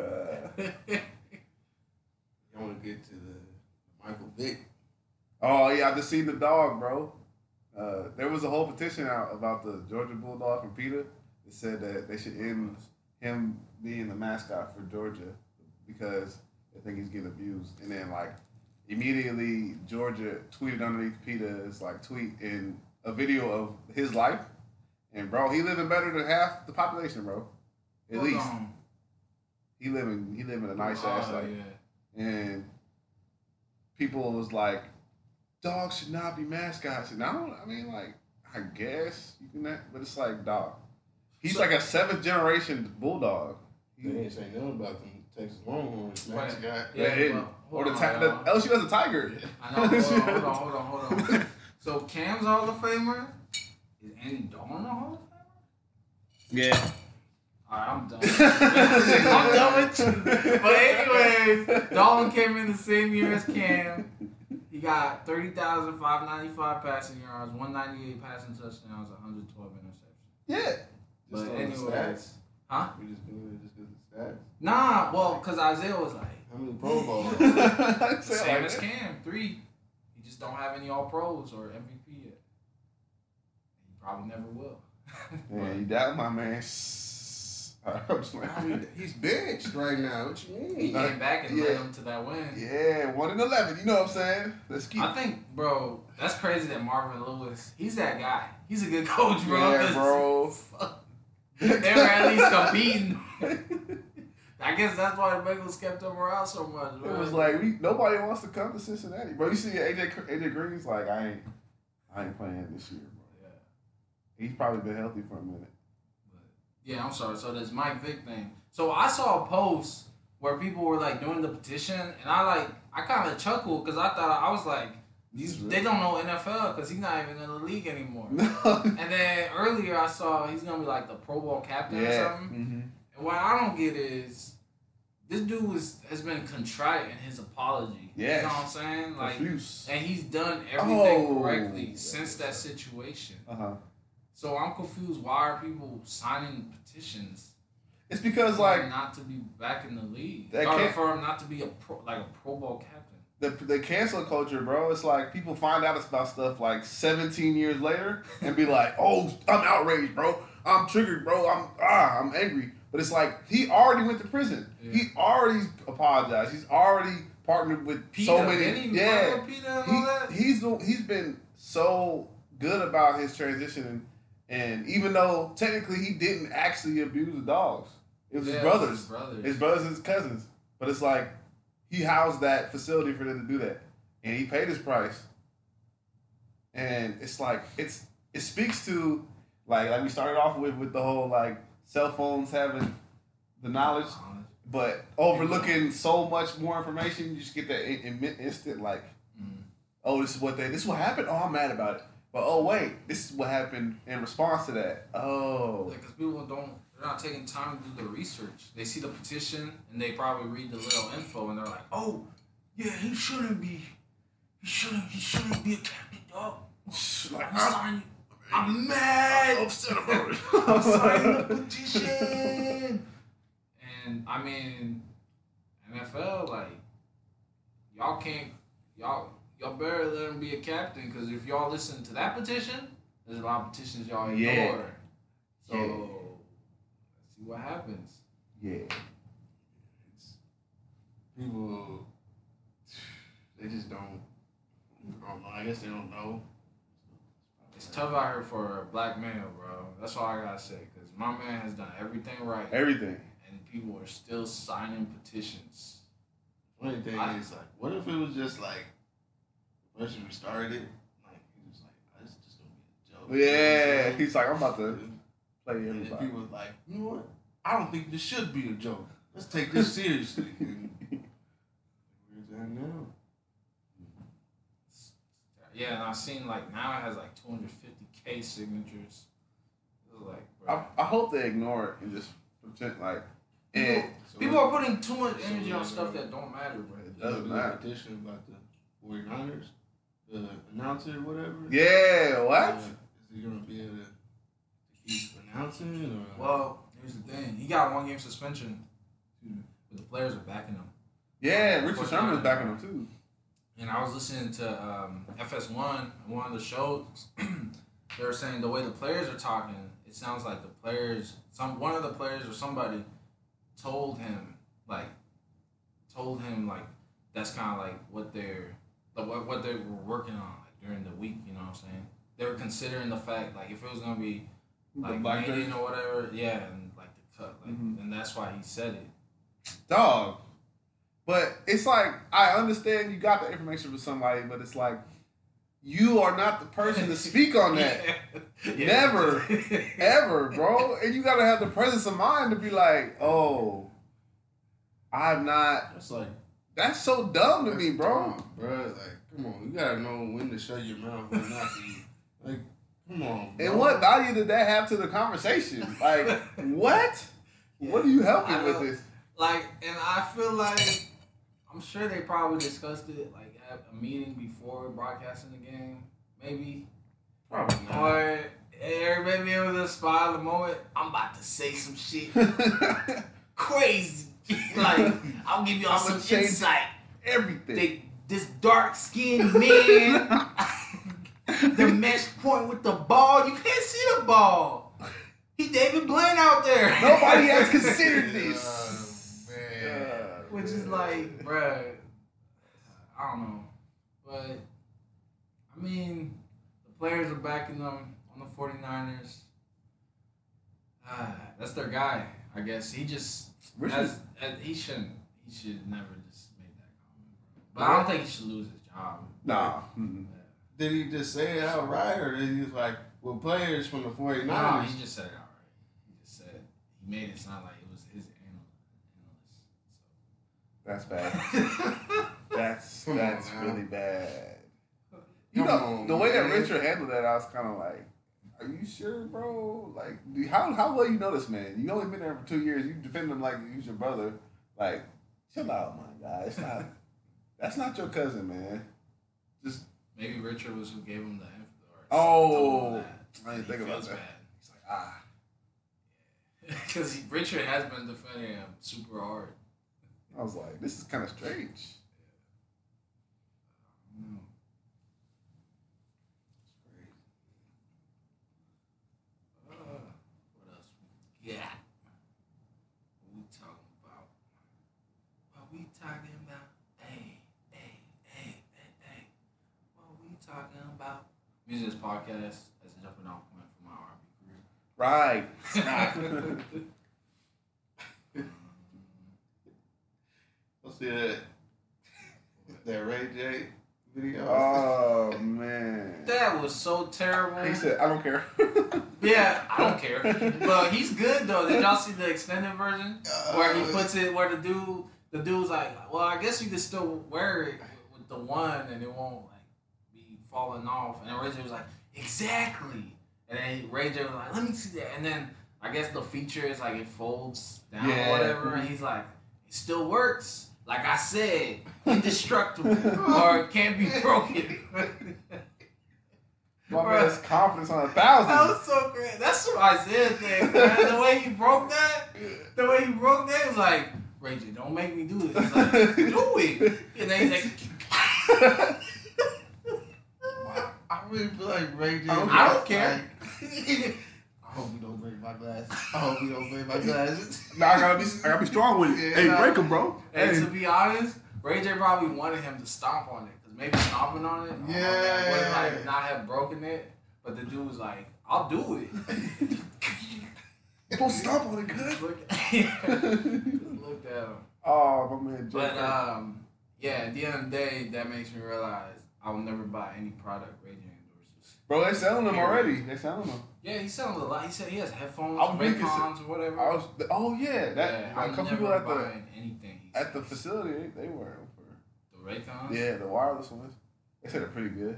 want to get to the Michael Vick? Oh yeah, I just seen the dog, bro. There was a whole petition out about the Georgia Bulldog from Peter that said that they should end him being the mascot for Georgia because they think he's getting abused. And then like immediately Georgia tweeted underneath Peter's like tweet in a video of his life, and bro, he living better than half the population, bro. At Hold least. On. He living a nice ass life, yeah. And people was like, "Dogs should not be mascots." And I mean, like, I guess you can, but it's like, dog. He's so, like a 7th generation bulldog. They ain't saying nothing about them Texas Longhorns mascot. Yeah, or the LSU has a tiger. Yeah. I know. Hold on. So Cam's Hall of Famer is Andy Dalton a Hall of Famer? Yeah. Alright, I'm done. I'm done with you. But anyways, Dalton came in the same year as Cam. He got 30,595 passing yards, 198 passing touchdowns, 112 interceptions. Yeah. But anyways. Huh? We just do the stats? Nah, well, because Isaiah was like, how many Pro Bowls? Same as Cam, 3. He just don't have any All-Pros or MVP yet. He probably never will. Yeah, you doubt my man. He's benched right now. What you mean? He came back and led him to that win. Yeah, 1-11. You know what I'm saying? Let's keep. I think, bro, that's crazy that Marvin Lewis. He's that guy. He's a good coach, bro. Yeah, bro. They were at least competing. I guess that's why the Bengals kept him around so much. Bro. It was like nobody wants to come to Cincinnati, bro. You see AJ Green's like, I ain't playing this year, bro. Yeah, he's probably been healthy for a minute. Yeah, I'm sorry. So this Mike Vick thing. So I saw a post where people were like doing the petition, and I kind of chuckled because I was like, they don't know NFL because he's not even in the league anymore. No. And then earlier I saw he's gonna be like the Pro Bowl captain or something. Mm-hmm. And what I don't get is this dude has been contrite in his apology. Yes. You know what I'm saying? Like, confused. And he's done everything correctly since that situation. Uh huh. So I'm confused. Why are people signing petitions? It's because for him not to be back in the league. For him not to be a Pro Bowl captain. The cancel culture, bro. It's like people find out about stuff like 17 years later and be like, "Oh, I'm outraged, bro. I'm triggered, bro. I'm angry." But it's like he already went to prison. Yeah. He already apologized. He's already partnered with PETA, so many. Yeah, PETA and all that. He's been so good about his transition. And even though technically he didn't actually abuse the dogs, it was his brothers. His brothers and his cousins. But it's like he housed that facility for them to do that. And he paid his price. And it's like it speaks to like we started off with the whole like cell phones having the knowledge, but overlooking so much more information, you just get that instant like, oh, this is what happened. Oh, I'm mad about it. But, oh, wait, this is what happened in response to that. Oh. Because people don't – They're not taking time to do the research. They see the petition, and they probably read the little info, and they're like, oh, yeah, he shouldn't be a captain, dog. Like, I'm mad. I'm upset about it. I'm signing the petition. And, I mean, NFL, like, y'all better let him be a captain, because if y'all listen to that petition, there's a lot of petitions y'all ignore. Yeah. So, let's see what happens. Yeah. People, they just don't, I guess they don't know. It's tough out here for a black man, bro. That's all I gotta say, because my man has done everything right. Everything. And people are still signing petitions. Funny thing is, like, what if it was just like, first we started, like, he was like, this is just gonna be a joke. Yeah, like, he's like, I'm about to play everybody. And then people was like, you know what? I don't think this should be a joke. Let's take this seriously. Where's that now? Yeah, and I've seen, like, now it has like 250,000 signatures. It was like, bro. I hope they ignore it and just pretend like. And people are putting too much energy on stuff that don't matter, bro. It doesn't matter. Petition about the 49ers, the announcer, whatever. Yeah, what? Is he gonna be able to keep announcing? Or? Well, here's the thing: he got a 1-game suspension, but the players are backing him. Yeah, Richard Sherman is backing him too. And I was listening to FS1, one of the shows. They were saying the way the players are talking, it sounds like the players, one of the players or somebody told him, like, that's kind of like what they were working on, like, during the week, you know what I'm saying? They were considering the fact, like, if it was going to be, like, meeting or whatever, yeah, and, like, the cut, like, and that's why he said it. Dog. But it's like, I understand you got the information from somebody, but it's like, you are not the person to speak on that. Yeah. Never, ever, bro. And you got to have the presence of mind to be like, oh, I'm not. That's like, that's so dumb to me, bro. Bro, like, come on. You got to know when to shut your mouth and not to. Like, come on, bro. And what value did that have to the conversation? Like, what? Yeah. What are you helping with this? Like, and I feel like, I'm sure they probably discussed it, like, at a meeting before broadcasting the game, maybe. Probably not. Or maybe it was a spot of the moment. I'm about to say some shit crazy. Like, I'll give y'all some insight. Everything. This dark-skinned man, the mesh point with the ball. You can't see the ball. He David Blaine out there. Nobody has considered this. Man. Which is like, bruh. I don't know. But, I mean, the players are backing them on the 49ers. That's their guy, I guess. He just, he should never just make that comment. But I don't think he should lose his job. Nah. Mm-hmm. Yeah. Did he just say it outright, or did he just like, well, players from the 49ers? No, he just said it outright. He just said it. He made it sound like it was his analyst. So. That's bad. That's really bad. You know, the way that Richard handled that, I was kind of like, are you sure, bro? Like, how well you know this man? You only been there for 2 years. You defend him like he's your brother. Like, chill out, my guy. It's not. That's not your cousin, man. Just maybe Richard was who gave him the info. Oh, I didn't think about that. Bad. He's like, because Richard has been defending him super hard. I was like, this is kind of strange. No. It's crazy. What else we got? What we talking about? What we talking about? Hey. What we talking about? Music is podcast. That's a jumping off point for my R&B career. Right. Let's see that Ray-J video. Oh, man. That was so terrible. He said, I don't care. Yeah, I don't care. But he's good, though. Did y'all see the extended version? Where he puts it, where the dude's like, well, I guess you can still wear it with the one, and it won't, like, be falling off. And then Ray-J was like, exactly. And then Ray-J was like, let me see that. And then I guess the feature is like it folds down or whatever, and he's like, it still works. Like I said, indestructible or it can't be broken. My man's confidence on 1,000. That was so great. That's the Isaiah thing, man. The way he broke that was like, Ray-J, don't make me do this. It's like, do it. And then he's like, I really feel like Ray-J. I don't care. Like, I hope we don't break my glasses. Nah, I gotta be strong with it. Yeah, break him, bro. And to be honest, Ray-J probably wanted him to stomp on it. Maybe stomping on it. Yeah. Would like not have broken it. But the dude was like, I'll do it. Don't stomp on it, good. Just looked at him. Oh, my man. But at the end of the day, that makes me realize I will never buy any product Ray-J endorses. Bro, they selling them already. Yeah, he's selling a lot. He said he has headphones, Raycons, or whatever. A couple people at the facility, they were. Raycons? Yeah, the wireless ones. They said they're pretty good.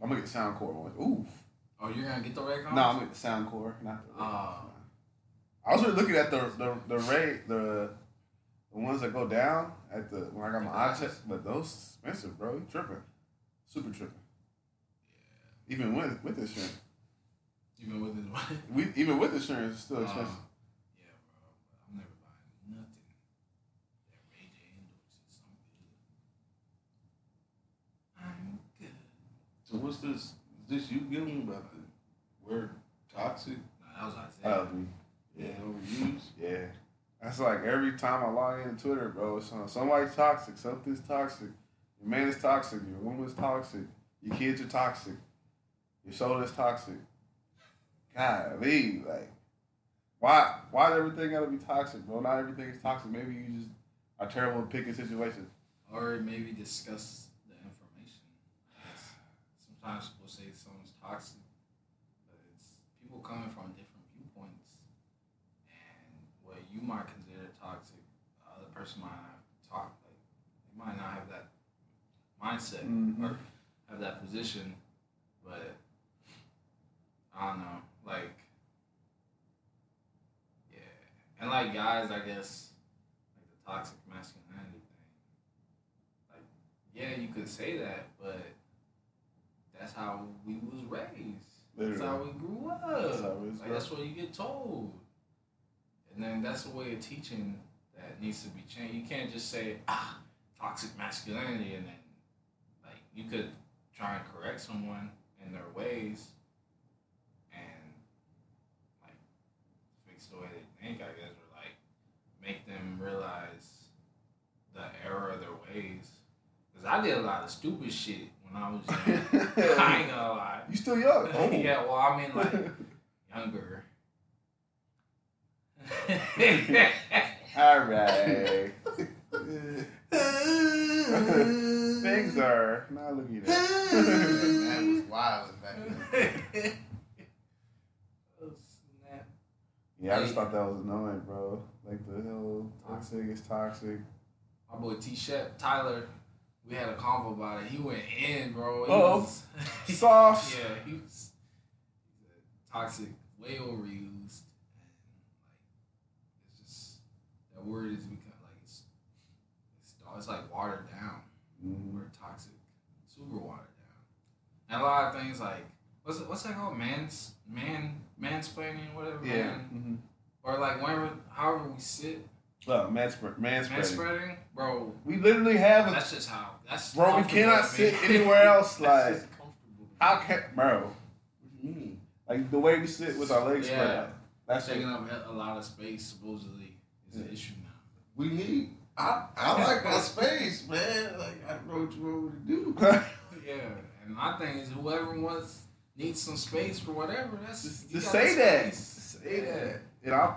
I'm going to get the Soundcore ones. Oof. Oh, you're going to get the Raycons? No, I'm going to get the Soundcore, not the Raycons. I was really looking at the ones that go down when I got my eye checked, but those expensive, bro. You tripping. Super tripping. Yeah. Even with insurance. Even with insurance? Even with insurance, it's still expensive. Yeah, bro. I'm never buying nothing. So what's this? Is this you giving about the word toxic? No, that was Isaiah. Overused. Yeah. That's like every time I log in to Twitter, bro, it's on somebody's toxic, something's toxic. Your man is toxic, your woman is toxic, your kids are toxic, your soul is toxic. Golly, like why everything gotta be toxic, bro? Not everything is toxic. Maybe you just are terrible at picking situations. Or maybe discuss sometimes people say someone's toxic, but it's people coming from different viewpoints, and what you might consider toxic, the other person might not talk like they might not have that mindset or have that position, but I don't know, like and like guys, I guess like the toxic masculinity thing, like you could say that, but. That's how we was raised. Literally. That's how we grew up. That's what you get told. And then that's a way of teaching that needs to be changed. You can't just say, toxic masculinity, and then, like, you could try and correct someone in their ways and, like, fix the way they think, I guess, or, like, make them realize the error of their ways. Because I did a lot of stupid shit. I was young. I ain't gonna lie. You still young. Oh. Yeah, well, I mean, like, younger. All right. Things are... Now look at that. That was wild back then. Oh, snap. Yeah, I just thought that was annoying, bro. Like, the whole toxic is toxic. My boy T-Shep, Tyler... We had a convo about it. He went in, bro. Soft. Yeah, he was toxic, way overused. And, like, it's just, that word is become, like, it's like watered down. Mm-hmm. We're toxic. Super watered down. And a lot of things, like, what's that called? Mansplaining, whatever. Yeah. Man. Mm-hmm. Or, like, however we sit. Look, manspreading, bro. We literally have that's just how. That's bro. We cannot sit anywhere else. Like, how can, bro? What do you mean? Like the way we sit with our legs spread out. That's taking up a lot of space. Supposedly, is an issue now. We need. I like my space, man. Like I know what you want me to do. And my thing is, whoever needs some space for whatever. That's just say that. Say that. And I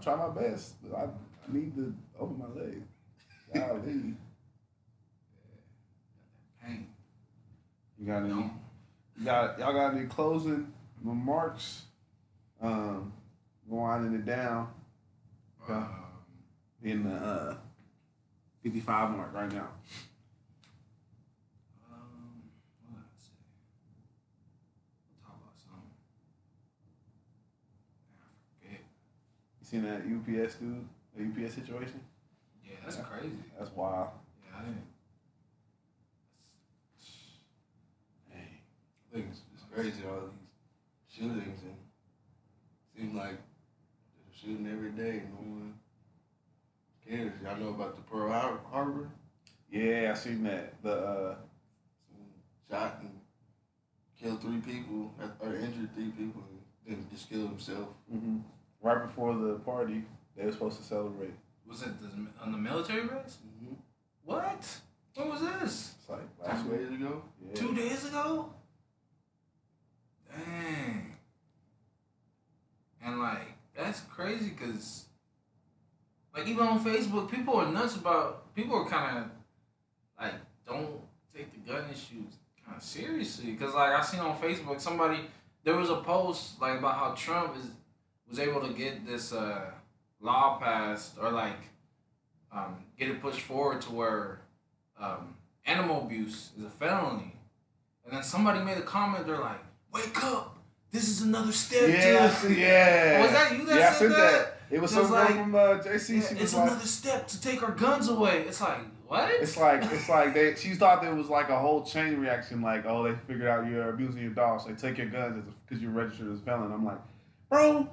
try my best. But I need to open my leg. Golly. Pain. Y'all got any closing remarks? Winding it down. In the 55 mark right now. Seen that UPS dude, the UPS situation? Yeah, that's crazy. That's wild. Yeah, I didn't. Dang. It's crazy, all these shootings, and it seems like they're shooting every day. No one cares. Y'all know about the Pearl Harbor? Yeah, I seen that. The shot and killed three people, or injured three people, and just killed himself. Mm-hmm. Right before the party, they were supposed to celebrate. Was it on the military base? Mm-hmm. What? When was this? It's like last 2 days ago. Yeah. 2 days ago? Dang. And like, that's crazy because, like, even on Facebook, people are nuts about, people are kind of like, don't take the gun issues kind of seriously. Because, like, I seen on Facebook, somebody, there was a post, like, about how Trump was able to get this law passed, or like get it pushed forward to where animal abuse is a felony. And then somebody made a comment, they're like, wake up, this is another step. Was that you that said that? It was some girl from JC. Yeah, it's like, another step to take our guns away. It's like, what? It's like she thought there was like a whole chain reaction, like, oh, they figured out you're abusing your dog, so they take your guns because you're registered as a felon. I'm like, bro,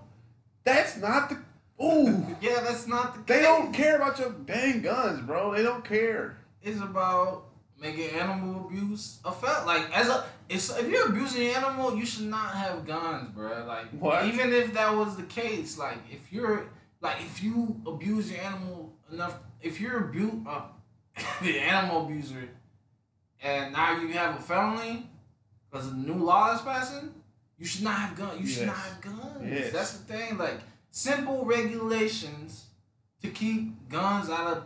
that's not the... Ooh. Yeah, that's not the case. They don't care about your dang guns, bro. They don't care. It's about making animal abuse a fact. Like, if you're abusing an animal, you should not have guns, bro. Like, what? Even if that was the case, like, if you abuse your animal enough, if you're the animal abuser, and now you have a felony because the new law is passing, you should not have guns. You should not have guns. Yes. That's the thing. Like, simple regulations to keep guns out of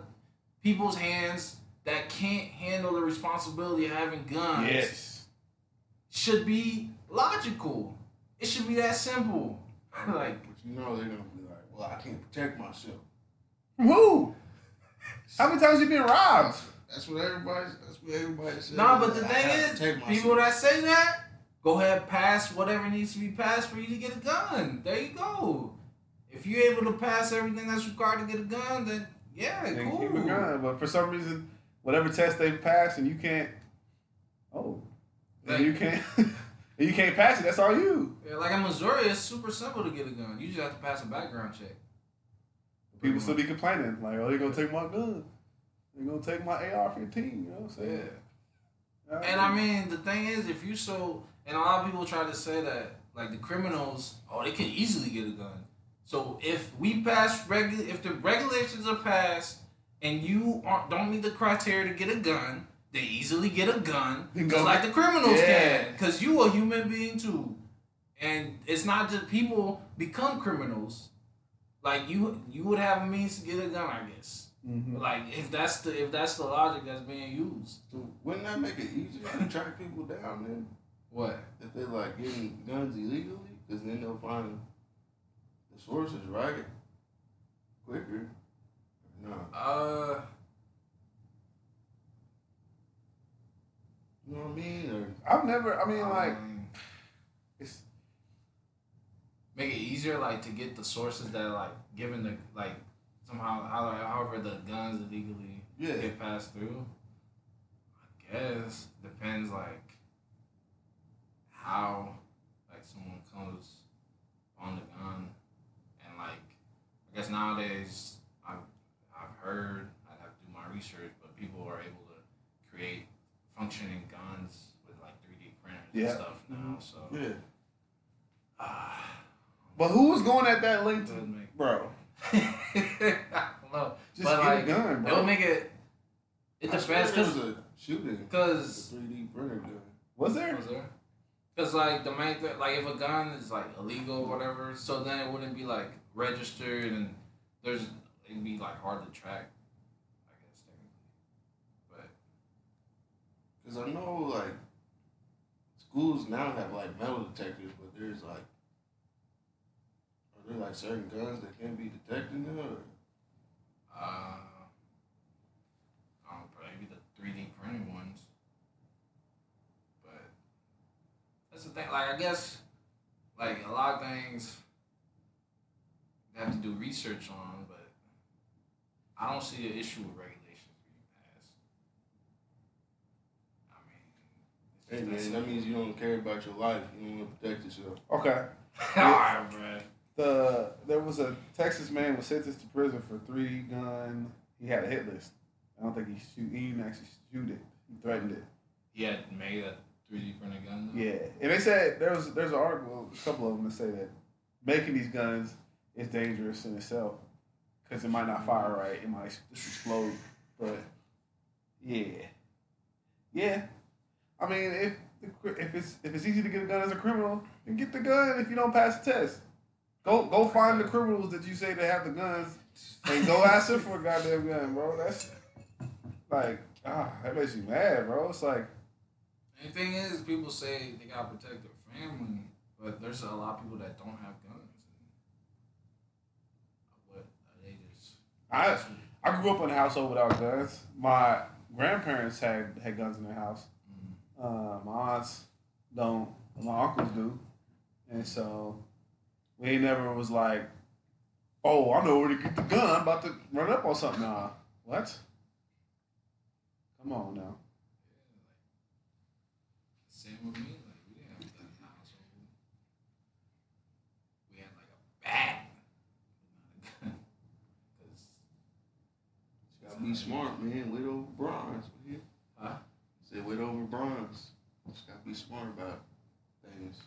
people's hands that can't handle the responsibility of having guns should be logical. It should be that simple. Like, but you know they're going to be like, well, I can't protect myself. Woo! How many times you been robbed? That's what everybody says. No, but the thing is, people that say that, go ahead, pass whatever needs to be passed for you to get a gun. There you go. If you're able to pass everything that's required to get a gun, then cool. Keep a gun, but for some reason, whatever test they pass and you can't, and you can't pass it. That's all you. Yeah, like in Missouri, it's super simple to get a gun. You just have to pass a background check. People still be complaining like, "Oh, they're gonna take my gun. They're gonna take my AR-15." You know what I'm saying? Yeah. And I mean, the thing is, if you so. And a lot of people try to say that, like, the criminals, they can easily get a gun. So if we pass if the regulations are passed and you don't meet the criteria to get a gun, they easily get a gun, just like the criminals can. Because you a human being too, and it's not just people become criminals. Like you would have a means to get a gun, I guess. Mm-hmm. Like if that's the logic that's being used, so wouldn't that make it easier to track people down then? What? If they like getting guns illegally, because then they'll find the sources, right? Quicker. No. You know what I mean? It's make it easier, like, to get the sources that are, like, given the, like, somehow, however the guns illegally get passed through. I guess. Depends, like, how, like, someone comes on the gun, and, like, I guess nowadays I've heard, I'd have to do my research, but people are able to create functioning guns with, like, 3D printers and stuff now, so. Yeah. But who was going at that length, bro? I don't know. Just get like, a gun, bro. It'll make it. It depends because a shooting. Because 3D printer gun. Was there? Because, like, the main thing, like, if a gun is, like, illegal or whatever, so then it wouldn't be, like, registered, and it'd be, like, hard to track, I guess, technically. But, because I know, like, schools now have, like, metal detectors, but there's, like, are there, like, certain guns that can't be detected now, or? I don't know, maybe the 3D printed ones. That's the thing, like, I guess, like, a lot of things, you have to do research. research on, but I don't see an issue with regulations being passed. I mean, hey man, that means you don't care about your life. You don't want to protect yourself. Okay. All right, man. There was a Texas man was sentenced to prison for three gun. He had a hit list. I don't think he didn't actually shoot it. He threatened it. He had made a 3D printed gun. Though? Yeah, and they said there's an article, a couple of them that say that making these guns is dangerous in itself because it might not fire right, it might explode. But yeah. I mean, if it's easy to get a gun as a criminal, then get the gun. If you don't pass the test, go find the criminals that you say they have the guns and go ask them for a goddamn gun, bro. That's like that makes you mad, bro. It's like. The thing is, people say they gotta protect their family, but there's a lot of people that don't have guns. What they just? I grew up in a household without guns. My grandparents had guns in their house. Mm-hmm. My aunts don't. My uncles do, and so we never was like, "Oh, I know where to get the gun. I'm about to run up on something." Nah, what? Come on now. Same with me, like we didn't have a gun in the house. We had like a bat, not a gun. You gotta be smart, man. Wait over bronze, man. Huh? Say wait over bronze. Just gotta be smart about things.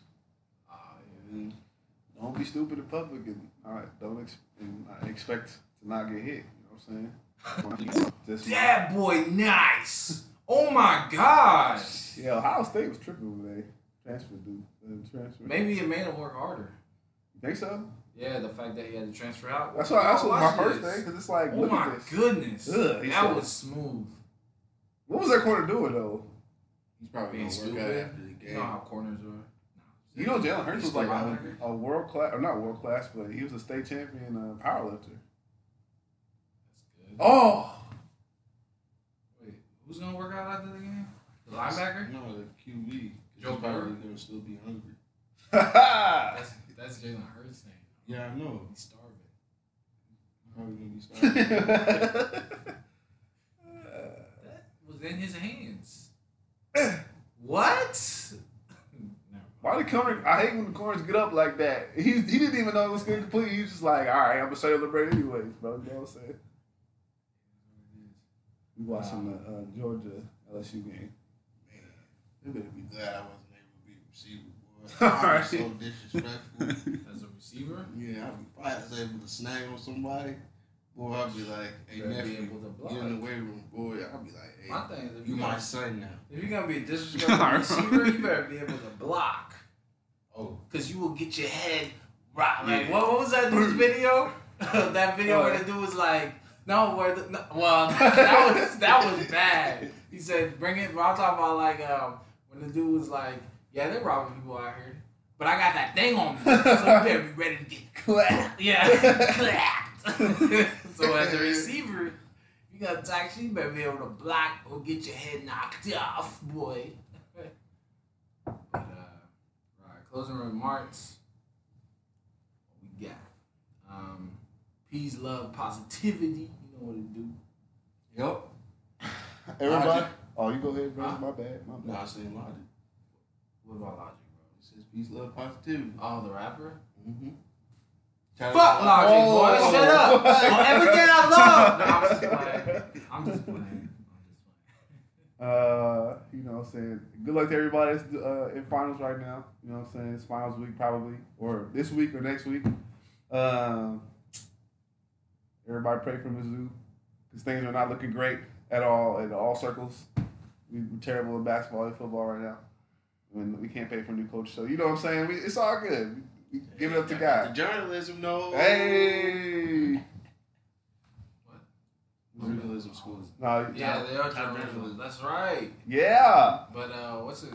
Yeah. Don't be stupid in public, and expect to not get hit. You know what I'm saying? That boy, nice. Oh my gosh! Yeah, Ohio State was tripping when they transferred dude. Maybe it made him work harder. You think so? Yeah, the fact that he had to transfer out. That's my first thing because it's like, oh my goodness, that was smooth. What was that corner doing though? He's probably being stupid after the game. You know how corners are. You know Jalen Hurts was like a world class, or not world class, but he was a state champion powerlifter. That's good. Oh. Who's going to work out after the game? The linebacker? No, the QB. Joe Burrow. He's going to still be hungry. That's Jalen Hurts' thing. Yeah, I know. He's starving. Probably going to be starving. That was in his hands. What? No. Why the corner? I hate when the corners get up like that. He didn't even know it was going to complete. He was just like, all right, I'm going to celebrate anyways, bro. You know what I'm saying? We watching the Georgia LSU game. Man, you better be glad I wasn't able to be a receiver, boy. I was so disrespectful. As a receiver? Yeah, I was able to snag on somebody. Boy, I'd be like, hey, nephew, get in the weight room. Boy, I'd be like, hey, my thing is, you my son now. If you're going to be a disrespectful receiver, you better be able to block. Oh. Because you will get your head right. Like, what was that dude's video? That video where the dude was like, that was bad. He said, "Bring it." Well, I'm talking about like when the dude was like, "Yeah, they're robbing people out here, but I got that thing on me, so you better be ready to get clapped." Yeah, clapped. So as a receiver, you got to actually you better be able to block or get your head knocked off, boy. But all right, closing remarks. What we got? Peace, love, positivity. You know what it do. Yep. Everybody. Logic. Oh, you go ahead, bro. My bad. No, I said Logic. What about Logic, bro? It says peace, love, positivity. Oh, the rapper? Mm-hmm. Fuck Logic, boy. Shut up. On everything I love. I'm just playing. You know what I'm saying? Good luck to everybody that's in finals right now. You know what I'm saying? It's finals week probably. Or this week or next week. Everybody pray for Mizzou because things are not looking great at all in all circles. We're terrible at basketball and football right now. And we can't pay for a new coach. So, you know what I'm saying? It's all good. We give it up to God. The journalism knows. Hey! What? Journalism schools. No, yeah, they are journalism. That's right. Yeah. But what's it?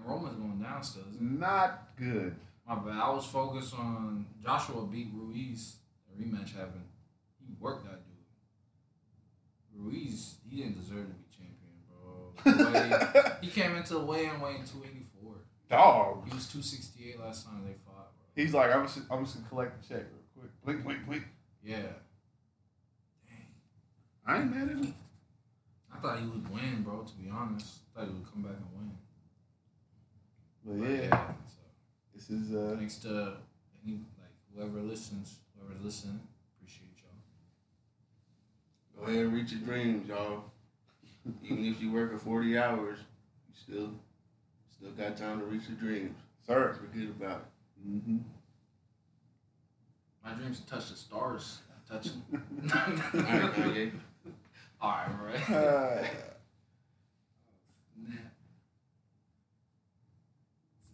Enrollment's going down still, isn't it? Not good. My bad. I was focused on Joshua beat Ruiz. Rematch happened. He worked that dude. Ruiz, he didn't deserve to be champion, bro. He came into the weigh-in weighing 284. Dog. He was 268 last time they fought, bro. He's like, I'm just gonna collect the check real quick. Blink, blink, blink. Yeah. Dang. I ain't mad at him. I thought he would win, bro, to be honest. I thought he would come back and win. But yeah. So, this is... thanks to any, whoever listens, appreciate y'all. Go ahead and reach your dreams, y'all. Even if you work for 40 hours, you still got time to reach your dreams. Sir. Forget about it. Mm-hmm. My dreams to touch the stars. Touch them. All right, Kanye. All right.